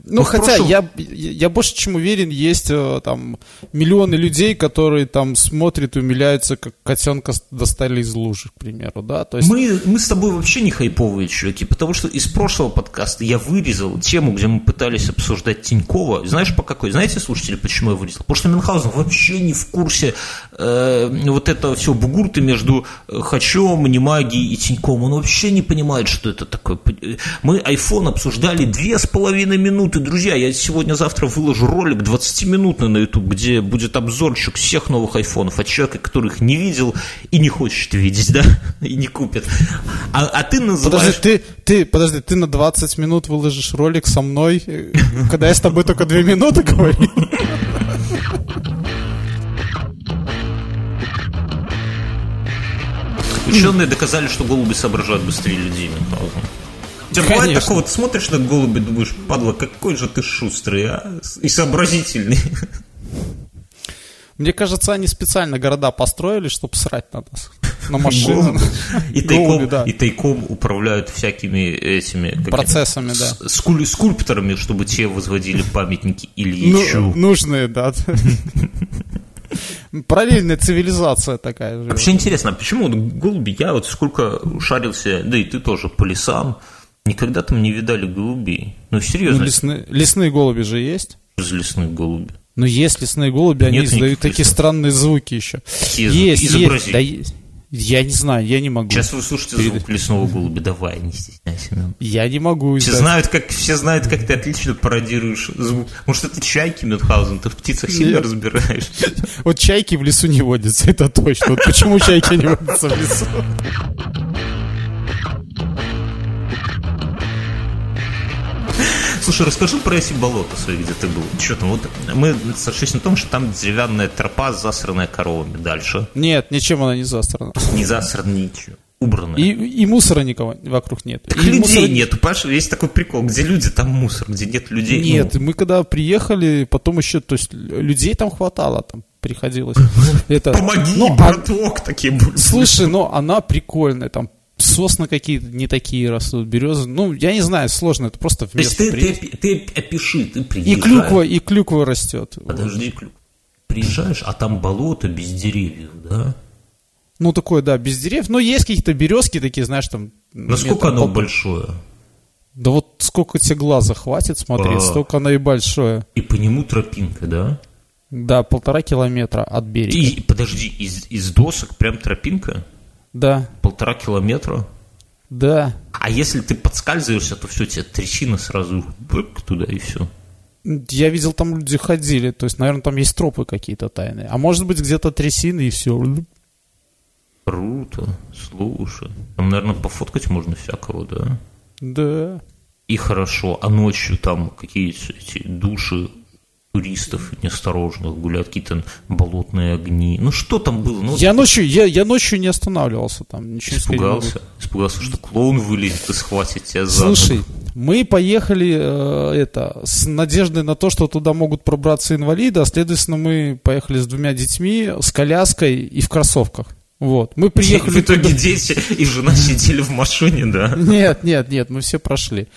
я больше чем уверен, есть там миллионы людей, которые там смотрят и умиляются, как котенка достали из лужи, к примеру, да, то есть... Мы с тобой вообще не хайповые чуваки, потому что из прошлого подкаста я вырезал тему, где мы пытались обсуждать Тинькова. Знаешь, по какой? Знаете, слушатели, почему я вырезал? Потому что Мюнхгаузен вообще не в курсе вот этого всего бугурта между Хачем, Немагией и Тиньковым. Он вообще не понимает, что это такое. Мы iPhone обсуждали 2,5 минуты. Друзья, я сегодня-завтра выложу ролик 20-минутный на YouTube, где будет обзорчик всех новых айфонов от человека, который их не видел и не хочет видеть, да? И не купит. А ты называешь... Подожди, ты на 20 минут выложишь ролик со мной, когда я с тобой только 2 минуты говорю. Ученые доказали, что голуби соображают быстрее людей. Тебя бывает такого, ты смотришь на голуби, думаешь, падла, какой же ты шустрый, а? И сообразительный. Мне кажется, они специально города построили, чтобы срать на нас. На машину. И тайком управляют всякими этими... Процессами, да. Скульпторами, чтобы те возводили памятники Ильичу. Нужные, да. Параллельная цивилизация такая же. Вообще интересно, почему голуби, я вот сколько шарился, да и ты тоже, по лесам, никогда там не видали голубей. Ну, серьезно. Лесные голуби же есть? Из лесных голубей. Но есть лесные голуби, они издают такие странные звуки еще. Есть, да есть. Я не знаю, я не могу. Сейчас вы слушаете звук лесного голубя, давай, не стесняйся. Я не могу. Все знают, как ты отлично пародируешь звук. Может, это чайки, Мюнхгаузен, ты в птицах сильно разбираешь. Вот чайки в лесу не водятся, это точно. Вот почему чайки не водятся в лесу? Слушай, расскажи про эти болота свои, где ты был. Что там? Вот мы сошлись на том, что там деревянная тропа, засранная коровами. Дальше. Нет, ничем она не засрана. Не засрана ничего. Убрано. И мусора никого вокруг нет. Так и людей мусора... нету, понимаешь? Есть такой прикол, где люди, там мусор, где нет людей. Нет, мы когда приехали, потом еще, то есть людей там хватало, там приходилось. Помоги, браток, такие были. Слушай, но она прикольная, там сосны какие-то не такие растут, березы, ну, я не знаю, сложно, это просто в место приезд. Ты опиши, ты приезжаешь. И клюква растет. Подожди, клюква. Приезжаешь, а там болото без деревьев, да? Ну, такое, да, без деревьев. Но есть какие-то березки такие, знаешь, там... Насколько оно большое? Да вот сколько тебе глаза хватит смотреть, столько оно и большое. И по нему тропинка, да? Да, 1,5 километра от берега. И, подожди, из досок прям тропинка? Да. 1,5 километра? Да. А если ты подскальзываешься, то все, тебе трясина сразу бэк туда и все. Я видел, там люди ходили, то есть, наверное, там есть тропы какие-то тайные. А может быть, где-то трясины и все... Круто, слушай. Там, наверное, пофоткать можно всякого, да? Да. И хорошо. А ночью там какие-то эти души туристов неосторожных гуляют, какие-то болотные огни. Ну что там было? Ну, я ночью не останавливался там. Ничего испугался, что клоун вылезет и схватит тебя за ногу. Слушай, мы поехали с надеждой на то, что туда могут пробраться инвалиды, а следовательно мы поехали с 2 детьми, с коляской и в кроссовках. Вот. Мы приехали. В итоге туда... дети и жена сидели в машине, да? Нет, мы все прошли.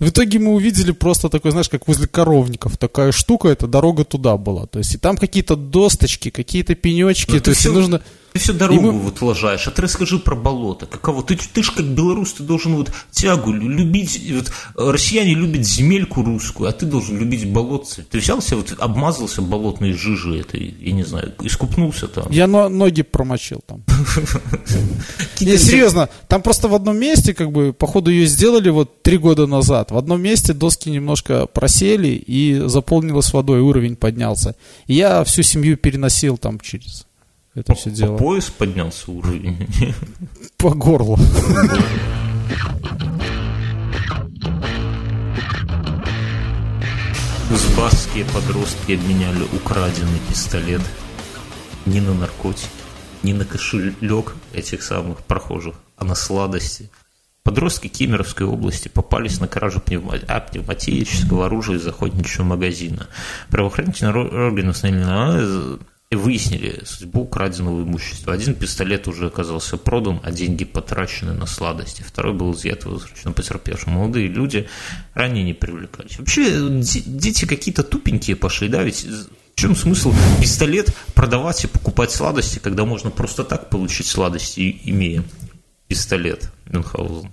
В итоге мы увидели просто такой, знаешь, как возле коровников такая штука, это дорога туда была. То есть и там какие-то досточки, какие-то пенечки. То есть нужно... Ты всю дорогу вот лажаешь. А ты расскажи про болото. Каково? Ты ж как белорус, ты должен вот тягу любить. Вот, россияне любят земельку русскую, а ты должен любить болотцы. Ты взял себя, вот, обмазался болотной жижей, это, я не знаю, искупнулся там. Я ноги промочил там. Не, серьезно, там просто в одном месте, как бы, походу, ее сделали вот 3 года назад. В одном месте доски немножко просели и заполнилось водой, уровень поднялся. И я всю семью переносил там через это все дело. По пояс поднялся уровень? По горлу. Кузбасские подростки обменяли украденный пистолет не на наркотики, не на кошелек этих самых прохожих, а на сладости. Подростки Кемеровской области попались на кражу пневматического оружия из охотничьего магазина. Правоохранительные органы выяснили судьбу украденного имущества. 1 пистолет уже оказался продан, а деньги потрачены на сладости. 2 был изъят и возвращен потерпевшим. Молодые люди ранее не привлекались. Вообще, дети какие-то тупенькие пошли, да? Ведь в чем смысл пистолет продавать и покупать сладости, когда можно просто так получить сладости, имея пистолет? Мюнхгаузен.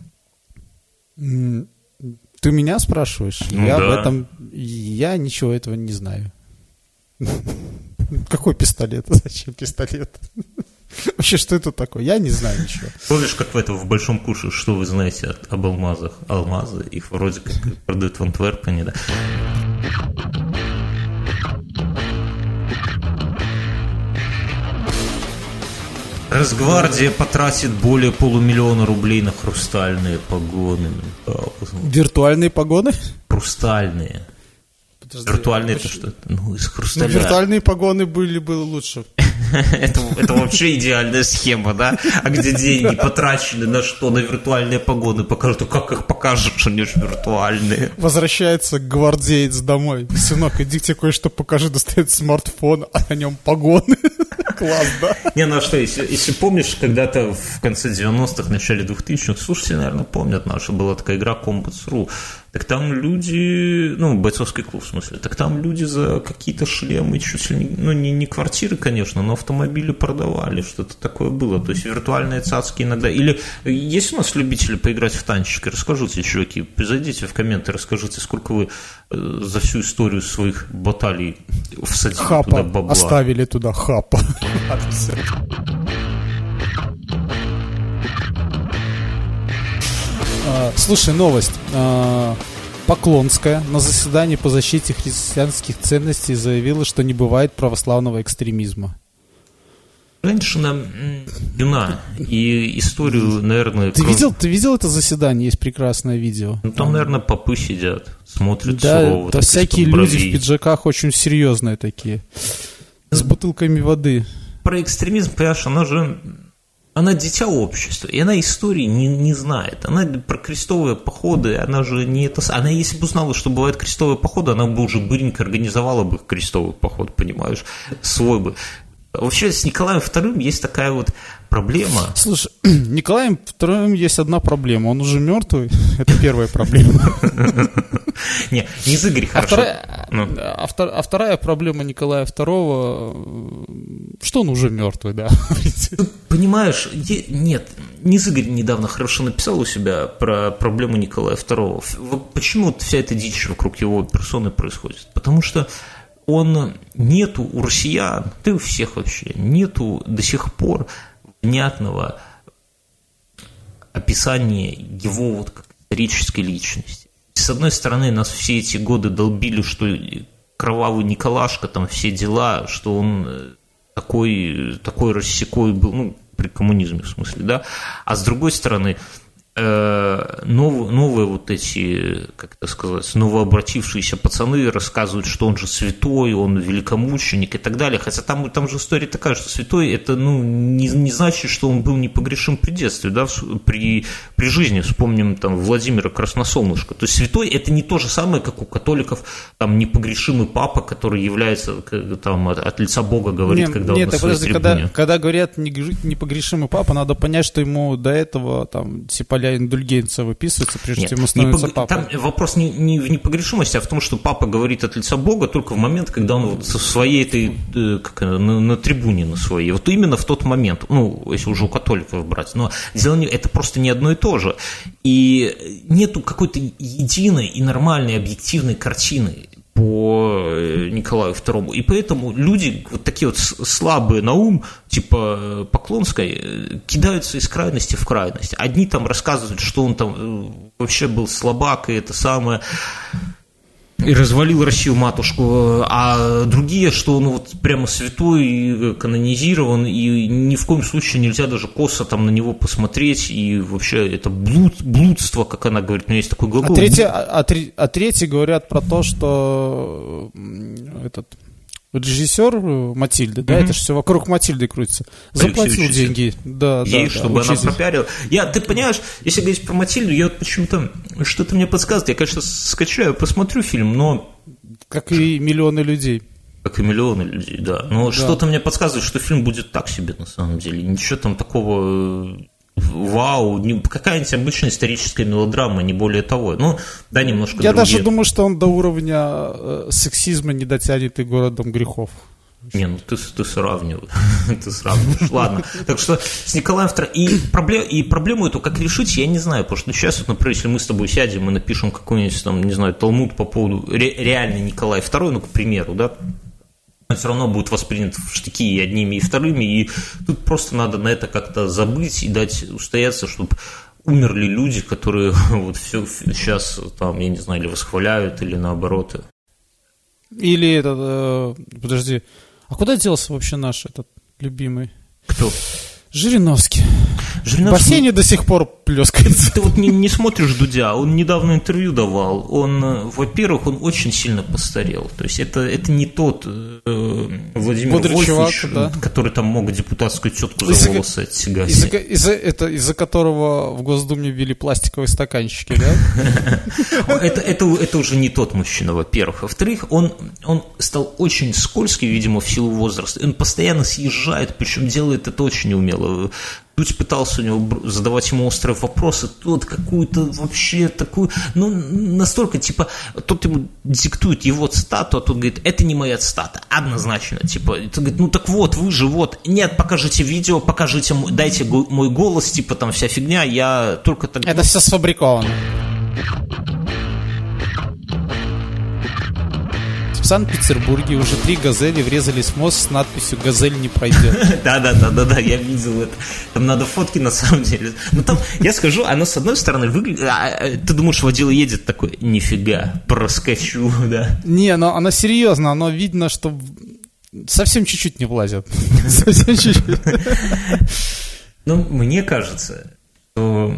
Ты меня спрашиваешь? Ну, я да. Я ничего этого не знаю. Какой пистолет? Зачем пистолет? Вообще, что это такое? Я не знаю ничего. Помнишь, как в Большом Куше, что вы знаете об алмазах? Алмазы, их вроде как продают в Антверпене, да? Росгвардия потратит более $500 000 рублей на хрустальные погоны. Виртуальные погоны? Хрустальные. Виртуальные это что? Ну, из хрусталя. Ну, виртуальные погоны было лучше. Это вообще идеальная схема, да? А где деньги потрачены на что? На виртуальные погоны покажут. Как их покажут, что они же виртуальные? Возвращается гвардеец домой. Сынок, иди тебе кое-что покажи. Достает смартфон, а на нем погоны. Класс, да? Не, ну что, если помнишь, когда-то в конце 90-х, начале 2000-х, слушатели, наверное, помнят, наша была такая игра Combats.ru. Так там люди, бойцовский клуб в смысле, так там люди за какие-то шлемы, чуть ли не квартиры, конечно, но автомобили продавали, что-то такое было. То есть виртуальные цацки иногда. Или есть у нас любители поиграть в танчики? Расскажите, чуваки, зайдите в комменты, расскажите, сколько вы за всю историю своих баталий всадили туда бабла. Оставили туда хапа. Слушай, новость. Поклонская на заседании по защите христианских ценностей заявила, что не бывает православного экстремизма. Раньше нам вина и историю, наверное... Ты видел это заседание? Есть прекрасное видео. Ну, там, наверное, попы сидят, смотрят сурово. Да, всякие люди в пиджаках очень серьезные такие, с бутылками воды. Про экстремизм, понимаешь, она же... Она дитя общества, и она истории не знает. Она про крестовые походы, она же не это... Она если бы узнала, что бывают крестовые походы, она бы уже быренько организовала бы крестовый поход, понимаешь, свой бы. Вообще с Николаем II есть такая вот проблема. Слушай, Николаем II есть одна проблема. Он уже мертвый, это первая проблема. Не за греха. А вторая проблема Николая II, что он уже мертвый, да. Понимаешь, нет, Низыгорь недавно хорошо написал у себя про проблему Николая II. Почему вся эта дичь вокруг его персоны происходит? Потому что он нету у россиян, да и у всех вообще, нету до сих пор внятного описания его вот как исторической личности. С одной стороны, нас все эти годы долбили, что кровавый Николашка, там все дела, что он такой рассекой был, ну, при коммунизме в смысле, да, а с другой стороны... Новые вот эти, как это сказать, новообратившиеся пацаны рассказывают, что он же святой, он великомученик и так далее. Хотя там же история такая, что святой это не значит, что он был непогрешим при детстве, да, при жизни. Вспомним там Владимира Красносолнышко. То есть святой это не то же самое, как у католиков там непогрешимый папа, который является там, от лица Бога говорит, когда говорят непогрешимый папа, надо понять, что ему до этого там типа индульгенция выписывается, прежде чем становится папой. Там вопрос не в непогрешимости, а в том, что папа говорит от лица Бога только в момент, когда он вот со своей этой, на трибуне на своей, вот именно в тот момент, ну, если уже у католиков брать, но это просто не одно и то же. И нету какой-то единой и нормальной объективной картины по Николаю II. И поэтому люди, вот такие вот слабые на ум, типа Поклонской, кидаются из крайности в крайность. Одни там рассказывают, что он там вообще был слабак, и это самое... И развалил Россию-матушку, а другие, что он вот прямо святой и канонизирован, и ни в коем случае нельзя даже косо там на него посмотреть, и вообще это блудство, как она говорит, у меня есть такой глагол. А третьи говорят про то, что этот режиссер Матильды, да, это же все вокруг Матильды крутится, заплатил Алексей деньги. Да, чтобы она пропиарила. Ты понимаешь, если говорить про Матильду, я вот почему-то, что-то мне подсказывает, я, конечно, скачаю, посмотрю фильм, но... Как и миллионы людей, да. Но что-то мне подсказывает, что фильм будет так себе на самом деле, ничего там такого... Вау, какая-нибудь обычная историческая мелодрама, не более того. Ну, да, немножко другие. Я даже думаю, что он до уровня сексизма не дотянет и городом грехов. Не, ну ты сравниваешь. Ладно. Так что с Николаем II... И проблему эту как решить, я не знаю. Потому что сейчас, например, если мы с тобой сядем и напишем какой-нибудь, там, не знаю, талмуд по поводу реально Николая II, ну, к примеру, да, он все равно будет воспринят в штыки и одними, и вторыми, и тут просто надо на это как-то забыть и дать устояться, чтобы умерли люди, которые вот все сейчас там, я не знаю, или восхваляют, или наоборот. Или этот, подожди, а куда делся вообще наш этот любимый? Кто? Жириновский. В бассейне до сих пор плескается. Ты вот не смотришь Дудя, он недавно интервью давал. Он, во-первых, он очень сильно постарел. То есть это не тот Владимир Вольфович, да? Который там мог депутатскую тетку за волосы отсягать. Из-за которого в Госдуме ввели пластиковые стаканчики, да? Это уже не тот мужчина, во-первых. Во-вторых, он стал очень скользкий, видимо, в силу возраста. Он постоянно съезжает, причем делает это очень умело. Дудь пытался у него задавать ему острые вопросы, тот какую-то вообще такую, ну, настолько, типа, тот ему диктует его цитату, а тот говорит, это не моя цитата, однозначно, типа, тот говорит, ну, так вот, вы же, вот, нет, покажите видео, покажите, дайте мой голос, типа, там, вся фигня, я только так... Это все сфабриковано. В Санкт-Петербурге уже 3 «Газели» врезались в мост с надписью «Газель не пройдет». Да, я видел это. Там надо фотки, на самом деле. Но там, я скажу, оно с одной стороны выглядит... Ты думаешь, водила едет такой, нифига, проскочу, да? Не, но оно серьезно, оно видно, что... Совсем чуть-чуть не влазят. Совсем чуть-чуть. Ну, мне кажется, что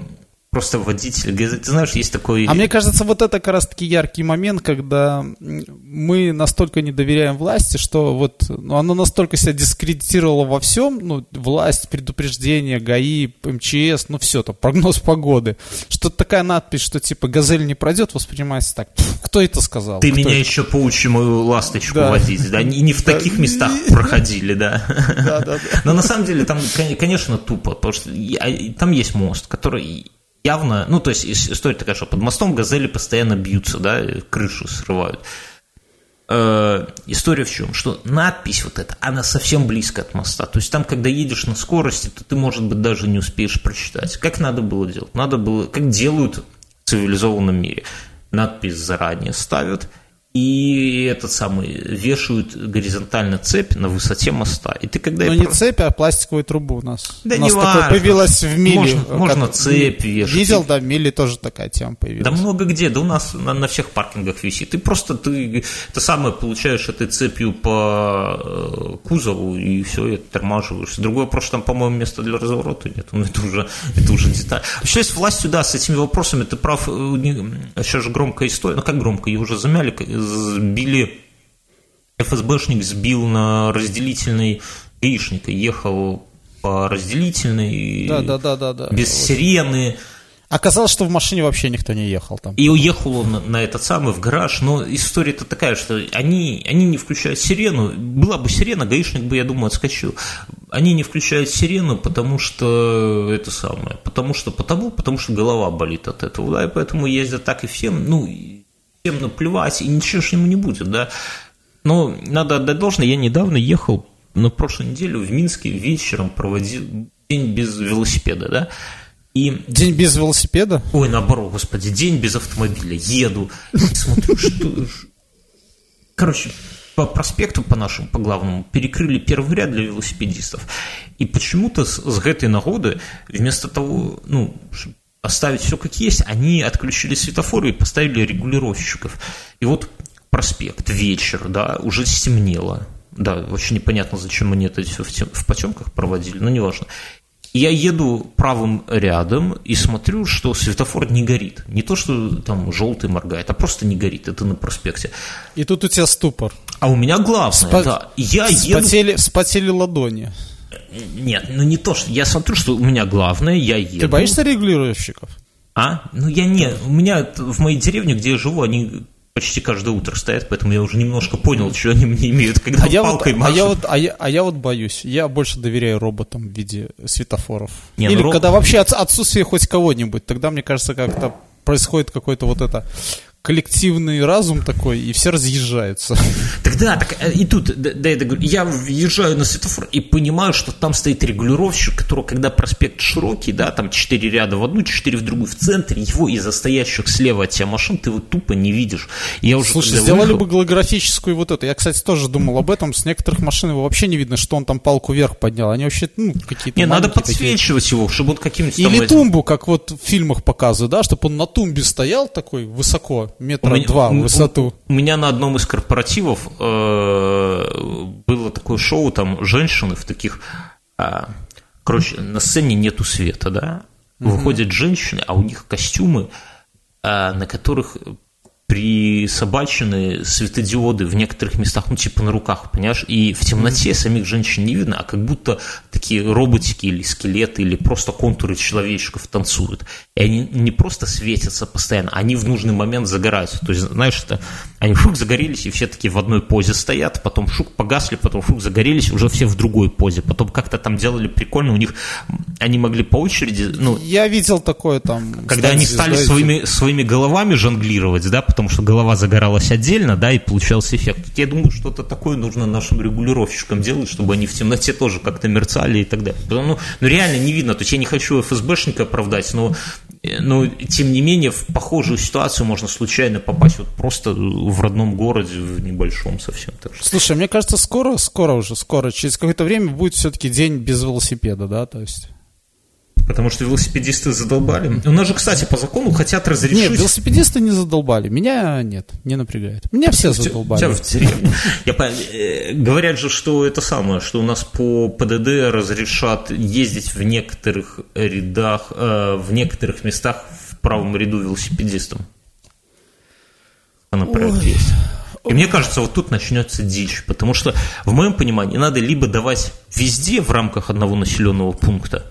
просто водитель... Ты знаешь, есть такой... А мне кажется, вот это как раз-таки яркий момент, когда мы настолько не доверяем власти, что вот ну, оно настолько себя дискредитировало во всем, ну, власть, предупреждение, ГАИ, МЧС, ну, все там, прогноз погоды. Что-то такая надпись, что типа «Газель не пройдет», воспринимается так. Кто это сказал? Ты кто меня это? Еще поучи мою ласточку да. водить. Да, они не в таких местах проходили, да. Да. Но на самом деле там, конечно, тупо, потому что там есть мост, который... Явно, ну, то есть история такая, что под мостом газели постоянно бьются, да, крышу срывают. История в чем? Что надпись вот эта, она совсем близко от моста. То есть там, когда едешь на скорости, то ты, может быть, даже не успеешь прочитать. Как надо было делать? Надо было, как делают в цивилизованном мире. Надпись заранее ставят и этот самый вешают горизонтально цепь на высоте моста. И ты когда но не цепь, а пластиковую трубу у нас. Да у нас не такое важно. Появилось в миле. Можно цепь вешать. Видел, да, в миле тоже такая тема появилась. Да много где, да у нас на всех паркингах висит. Ты просто ты самое получаешь этой цепью по кузову и все, и оттормаживаешь. Другое просто там, по-моему, места для разворота нет. Ну, это уже деталь. Вообще с властью, да, с этими вопросами ты прав. Сейчас же громкая история. Ну как громко, ее уже замяли, сбили, ФСБшник сбил на разделительной гаишника, ехал по разделительной, да. без сирены. Оказалось, что в машине вообще никто не ехал там. И уехал он на этот самый в гараж, но история-то такая, что они не включают сирену, была бы сирена, гаишник бы, я думаю, отскочил. Они не включают сирену, потому что голова болит от этого, да, и поэтому ездят так и всем, ну, всем наплевать, и ничего ж ему не будет, да. Но надо отдать должное, я недавно ехал, на прошлой неделе в Минске вечером проводил день без велосипеда, да. И... День без велосипеда? Ой, наоборот, господи, день без автомобиля, еду, смотрю, что... Короче, по проспекту, по нашему, по главному, перекрыли первый ряд для велосипедистов, и почему-то с этой нагоды, вместо того, ну, оставить все как есть, они отключили светофоры и поставили регулировщиков. И вот проспект, вечер, да, уже стемнело. Да, вообще непонятно, зачем они это все в потемках проводили, но неважно. Я еду правым рядом и смотрю, что светофор не горит. Не то, что там желтый моргает, а просто не горит, это на проспекте. И тут у тебя ступор. А у меня главное, да. Я еду... Вспотели ладони. Нет, ну не то, что... Я смотрю, что у меня главное, я еду... Ты боишься регулировщиков? А? Ну я не... У меня в моей деревне, где я живу, они почти каждое утро стоят, поэтому я уже немножко понял, что они мне имеют, когда палкой машут. Я боюсь. Я больше доверяю роботам в виде светофоров. Не, или когда вообще отсутствие хоть кого-нибудь, тогда, мне кажется, как-то происходит какой-то вот это... коллективный разум такой, и все разъезжаются. Тогда, и тут, да, я говорю, я въезжаю на светофор и понимаю, что там стоит регулировщик, который, когда проспект широкий, да, там 4 ряда в одну, 4 в другую, в центре, его из-за стоящих слева от тебя машин ты его тупо не видишь. Я уже слушай, сделали бы голографическую вот эту. Я, кстати, тоже думал об этом. С некоторых машин его вообще не видно, что он там палку вверх поднял. Они вообще, ну, какие-то... Не, надо подсвечивать такие. Его, чтобы он каким-то... Или там... тумбу, как вот в фильмах показывают, да, чтобы он на тумбе стоял такой высоко, метра два в высоту. У меня на одном из корпоративов было такое шоу, там женщины в таких... короче, на сцене нету света, да? Выходят женщины, а у них костюмы, на которых присобачены светодиоды в некоторых местах, ну, типа на руках, понимаешь? И в темноте самих женщин не видно, а как будто такие роботики или скелеты, или просто контуры человечков танцуют. И они не просто светятся постоянно, они в нужный момент загораются. То есть, знаешь, это они шук загорелись, и все такие в одной позе стоят, потом шук погасли, потом шук загорелись, уже все в другой позе. Потом как-то там делали прикольно, у них они могли по очереди... Ну, я видел такое там... Когда они стали своими головами жонглировать, да, потому что голова загоралась отдельно, да, и получался эффект. Я думаю, что-то такое нужно нашим регулировщикам делать, чтобы они в темноте тоже как-то мерцали и так далее. Ну, реально не видно, то есть я не хочу ФСБшника оправдать, но тем не менее в похожую ситуацию можно случайно попасть вот просто в родном городе, в небольшом совсем. Слушай, мне кажется, скоро через какое-то время будет все-таки день без велосипеда, да, то есть... Потому что велосипедисты задолбали. У нас же, кстати, по закону хотят разрешить... Нет, велосипедисты не задолбали. Меня нет, не напрягает. Меня все задолбали. Говорят же, что это самое, что у нас по ПДД разрешат ездить в некоторых рядах, в некоторых местах в правом ряду велосипедистам. Она проект есть. И мне кажется, вот тут начнется дичь, потому что, в моем понимании, надо либо давать везде в рамках одного населенного пункта,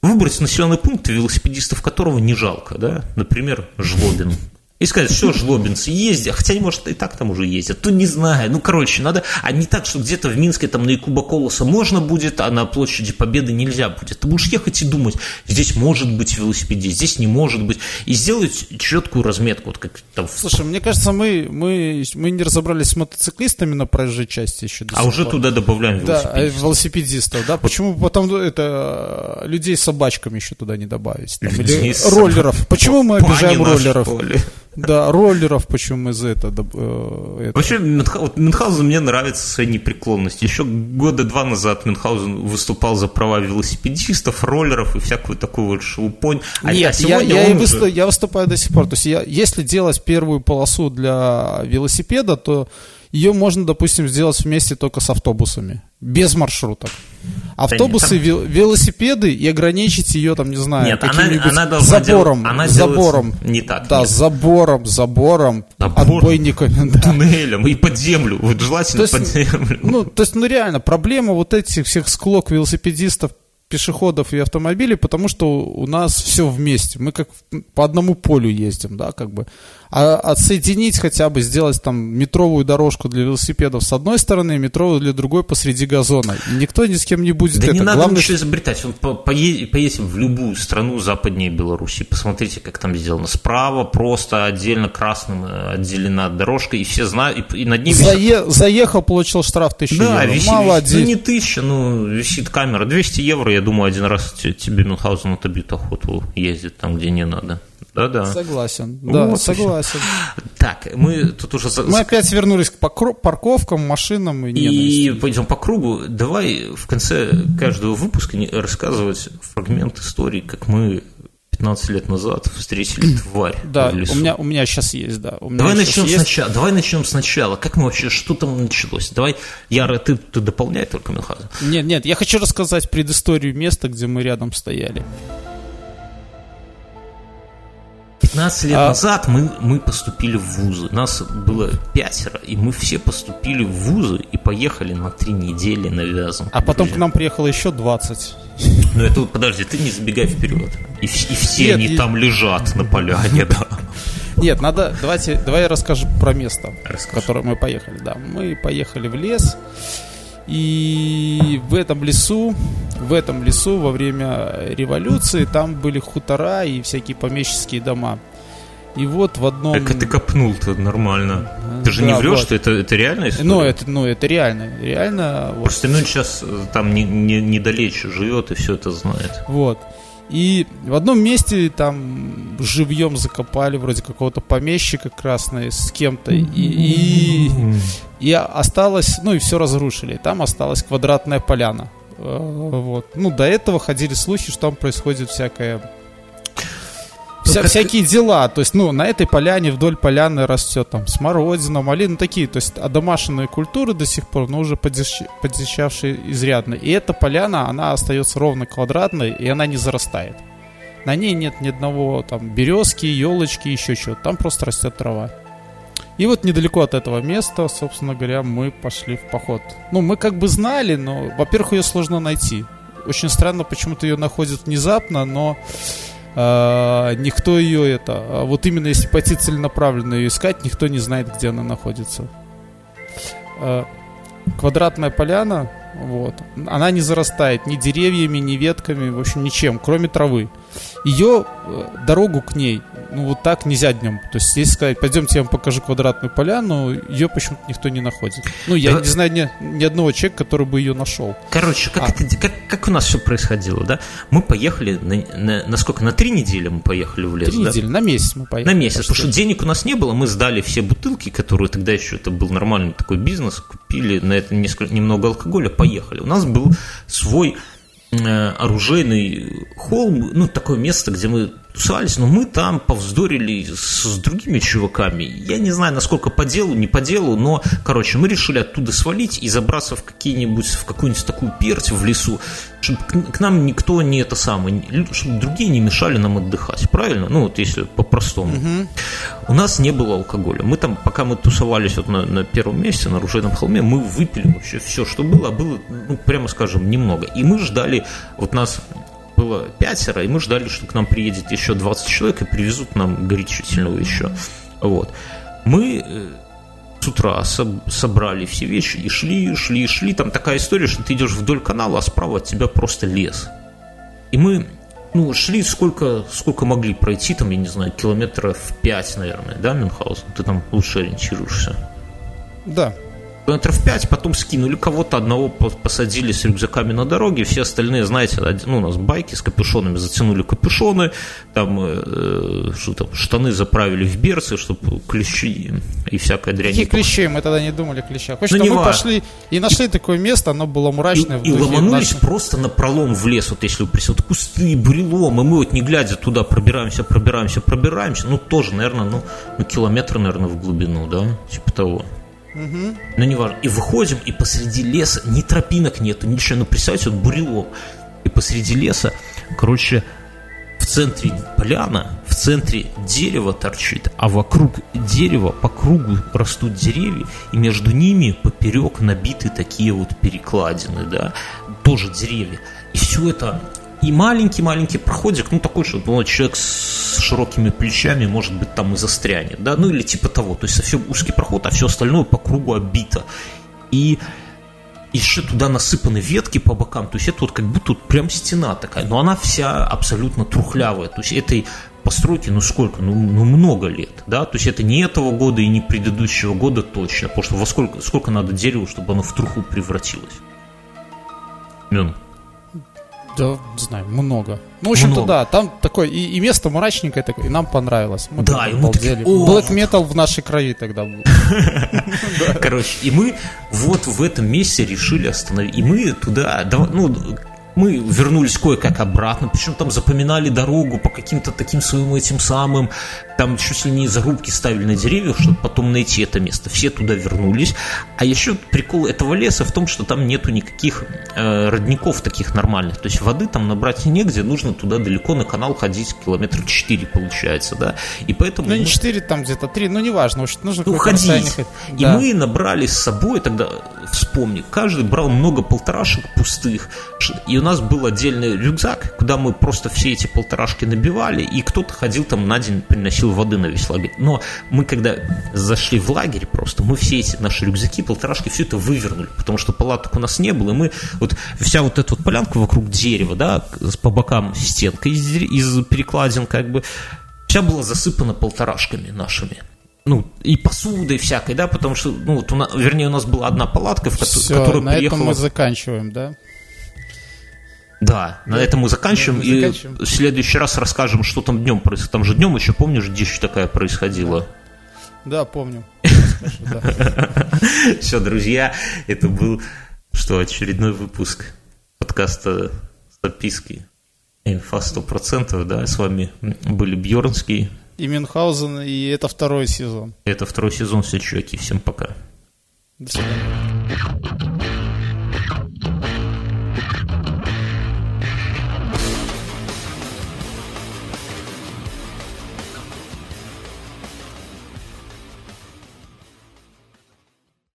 выбрать населенный пункт, велосипедистов которого не жалко, да, например, Жлобин. И сказать, все, жлобинцы ездят, хотя они, может, и так там уже ездят, то не знаю, ну, короче, надо, а не так, что где-то в Минске там на Якуба Колоса можно будет, а на площади Победы нельзя будет. Ты будешь ехать и думать, здесь может быть велосипедист, здесь не может быть, и сделать четкую разметку. Вот как там. Слушай, мне кажется, мы не разобрались с мотоциклистами на проезжей части еще. До сих пор. Уже туда добавляем велосипедистов. Да, велосипедистов, да, почему потом это людей с собачками еще туда не добавить? Там, или роллеров, почему мы обижаем роллеров? Да, роллеров, почему из-за этого... Вообще, Мюнхгаузен мне нравится своей непреклонностью. Еще года два назад Мюнхгаузен выступал за права велосипедистов, роллеров и всякую такую вот шелупонь. Нет, я выступаю до сих пор. То есть, если делать первую полосу для велосипеда, то ее можно, допустим, сделать вместе только с автобусами, без маршруток. Автобусы, велосипеды и ограничить ее, там, не знаю, нет, каким-нибудь забором. Не так. Да, нет. забором, отбойниками. Туннелем, да. И под землю, вот желательно есть, под землю. То есть, реально, проблема вот этих всех склок велосипедистов, пешеходов и автомобилей, потому что у нас все вместе. Мы как по одному полю ездим, да, как бы. А отсоединить хотя бы, сделать там метровую дорожку для велосипедов с одной стороны, метровую для другой посреди газона. И никто ни с кем не будет. Да это. Не надо главное, ничего изобретать. Поедем в любую страну западнее Беларуси. Посмотрите, как там сделано. Справа просто отдельно красным отделена дорожка, и все знают. И над ней заехал, получил штраф 1000 евро. Висит, не 1000, висит камера. 200 евро, я думаю, один раз тебе Мюнхгаузен отобьет охоту ездит там, где не надо. Да-да. Согласен. Да, вот согласен. Еще. Так, мы тут уже... Мы опять вернулись к парковкам, машинам и ненависти. И пойдем по кругу. Давай в конце каждого выпуска рассказывать фрагмент истории, как мы 15 лет назад встретили тварь в лесу. У меня сейчас есть, да. Давай начнем сначала. Как мы вообще, что там началось? Давай, Яра, ты дополняй только Мюнхгаузен. Нет, я хочу рассказать предысторию места, где мы рядом стояли. 15 лет назад мы поступили в вузы. Нас было 5, и мы все поступили в вузы и поехали на 3 недели на Вязов. А потом к нам приехало еще 20. Это вот, подожди, ты не забегай вперед. И все нет, они там лежат на поляне, да. Нет, давай я расскажу про место, в которое мы поехали. Да, мы поехали в лес. И в этом лесу во время революции там были хутора и всякие помещические дома. И вот в одном... Так ты копнул-то нормально. Ты же не врешь, что это реальная история? Это реально. Просто сейчас там недалече живет и все это знает. Вот. И в одном месте там живьем закопали вроде какого-то помещика красной с кем-то. И осталось, и все разрушили. Там осталась квадратная поляна. Вот. До этого ходили слухи, что там происходит всякие дела. То есть, на этой поляне, вдоль поляны растет там смородина, малина, такие. То есть, одомашенные культуры до сих пор, уже подичавшие изрядно. И эта поляна, она остается ровно квадратной, и она не зарастает. На ней нет ни одного там березки, елочки, еще чего-то. Там просто растет трава. И вот недалеко от этого места, собственно говоря, мы пошли в поход. Мы как бы знали, но, во-первых, ее сложно найти. Очень странно, почему-то ее находят внезапно, но никто ее именно если пойти целенаправленно ее искать, никто не знает, где она находится. Квадратная поляна, вот, она не зарастает ни деревьями, ни ветками, в общем, ничем, кроме травы. Ее дорогу к ней, так нельзя днем. То есть, если сказать, пойдемте, я вам покажу квадратную поляну, ее почему-то никто не находит. Я не знаю ни одного человека, который бы ее нашел. Короче, как у нас все происходило, да? Мы поехали на сколько? На 3 недели мы поехали в лес, 3 недели, на месяц мы поехали. На месяц, потому что денег у нас не было, мы сдали все бутылки, которые тогда еще, это был нормальный такой бизнес, купили на это немного алкоголя, поехали. У нас был свой оружейный холм, ну, такое место, где мы тусовались, но мы там повздорили с другими чуваками. Я не знаю, насколько по делу, не по делу, но, короче, мы решили оттуда свалить и забраться в какую-нибудь такую перть в лесу, чтобы к нам никто не это самое, чтобы другие не мешали нам отдыхать, правильно? Ну, вот если по-простому. Угу. У нас не было алкоголя. Мы там, пока мы тусовались вот на первом месте, на оружейном холме, мы выпили вообще все, что было, ну, прямо скажем, немного. И мы ждали, вот нас было 5, и мы ждали, что к нам приедет еще 20 человек и привезут нам горячительного еще. Вот. Мы с утра собрали все вещи и шли. Там такая история, что ты идешь вдоль канала, а справа от тебя просто лес. И мы шли сколько могли пройти, там, я не знаю, километров 5, наверное, да, Мюнхгаузен? Ты там лучше ориентируешься. Да. Километров 5, потом скинули кого-то, одного посадили с рюкзаками на дороге, все остальные, знаете, у нас байки с капюшонами, затянули капюшоны, там, штаны заправили в берцы, чтобы клещи и всякая дрянь. Какие клещи? Мы тогда не думали о клещах. Хочется, мы пошли и нашли такое место, оно было мрачное. И ломанулись просто напролом в лес, вот если вот кусты, бурелом, и мы вот не глядя туда пробираемся, тоже, наверное, километр, наверное, в глубину, да, типа того. Угу. Но не важно. И выходим, и посреди леса ни тропинок нету, ничего. Представьте, вот бурелом. И посреди леса, короче, в центре поляна, в центре дерево торчит, а вокруг дерева по кругу растут деревья, и между ними поперек набиты такие вот перекладины, да, тоже деревья. И все это. И маленький-маленький проходик, такой, что человек с широкими плечами, может быть, там и застрянет, да, или типа того, то есть совсем узкий проход, а все остальное по кругу обито. И еще туда насыпаны ветки по бокам, то есть это вот как будто прям стена такая, но она вся абсолютно трухлявая, то есть этой постройки, много лет, да, то есть это не этого года и не предыдущего года точно, потому что сколько надо дереву, чтобы оно в труху превратилось. Да, не знаю, много. В общем-то, да, там такое, и место мрачненькое такое, и нам понравилось. Мы да, и мы такие, блэк-метал в нашей крови тогда был. Короче, и мы вот в этом месте решили остановить. И мы туда, мы вернулись кое-как обратно, причем там запоминали дорогу по каким-то таким своим этим самым, там чуть ли не зарубки ставили на деревьях, чтобы потом найти это место. Все туда вернулись. А еще прикол этого леса в том, что там нету никаких родников таких нормальных. То есть воды там набрать негде, нужно туда далеко на канал ходить, километров 4 получается, да. И поэтому... не 4, там где-то 3, неважно. Нужно ходить. И да. Мы набрали с собой тогда, вспомни, каждый брал много полторашек пустых. И у нас был отдельный рюкзак, куда мы просто все эти полторашки набивали, и кто-то ходил там на день, приносил воды на весь лагерь. Но мы, когда зашли в лагерь просто, мы все эти наши рюкзаки, полторашки, все это вывернули, потому что палаток у нас не было, и мы вот вся вот эта вот полянка вокруг дерева, да, по бокам стенка из перекладин как бы, вся была засыпана полторашками нашими. И посудой всякой, да, потому что, у нас была одна палатка, в которую приехала... Этом мы заканчиваем, да? Да, на этом мы заканчиваем, и в следующий раз расскажем, что там днем происходит. Там же днем еще, помнишь, дичь такая происходила? Да, помню. Все, друзья, это был очередной выпуск подкаста «Записки Инфа 100%», да, с вами были Бьернский и Мюнхгаузен, и это 2 сезон. Это 2 сезон, все, чуваки, всем пока. До свидания.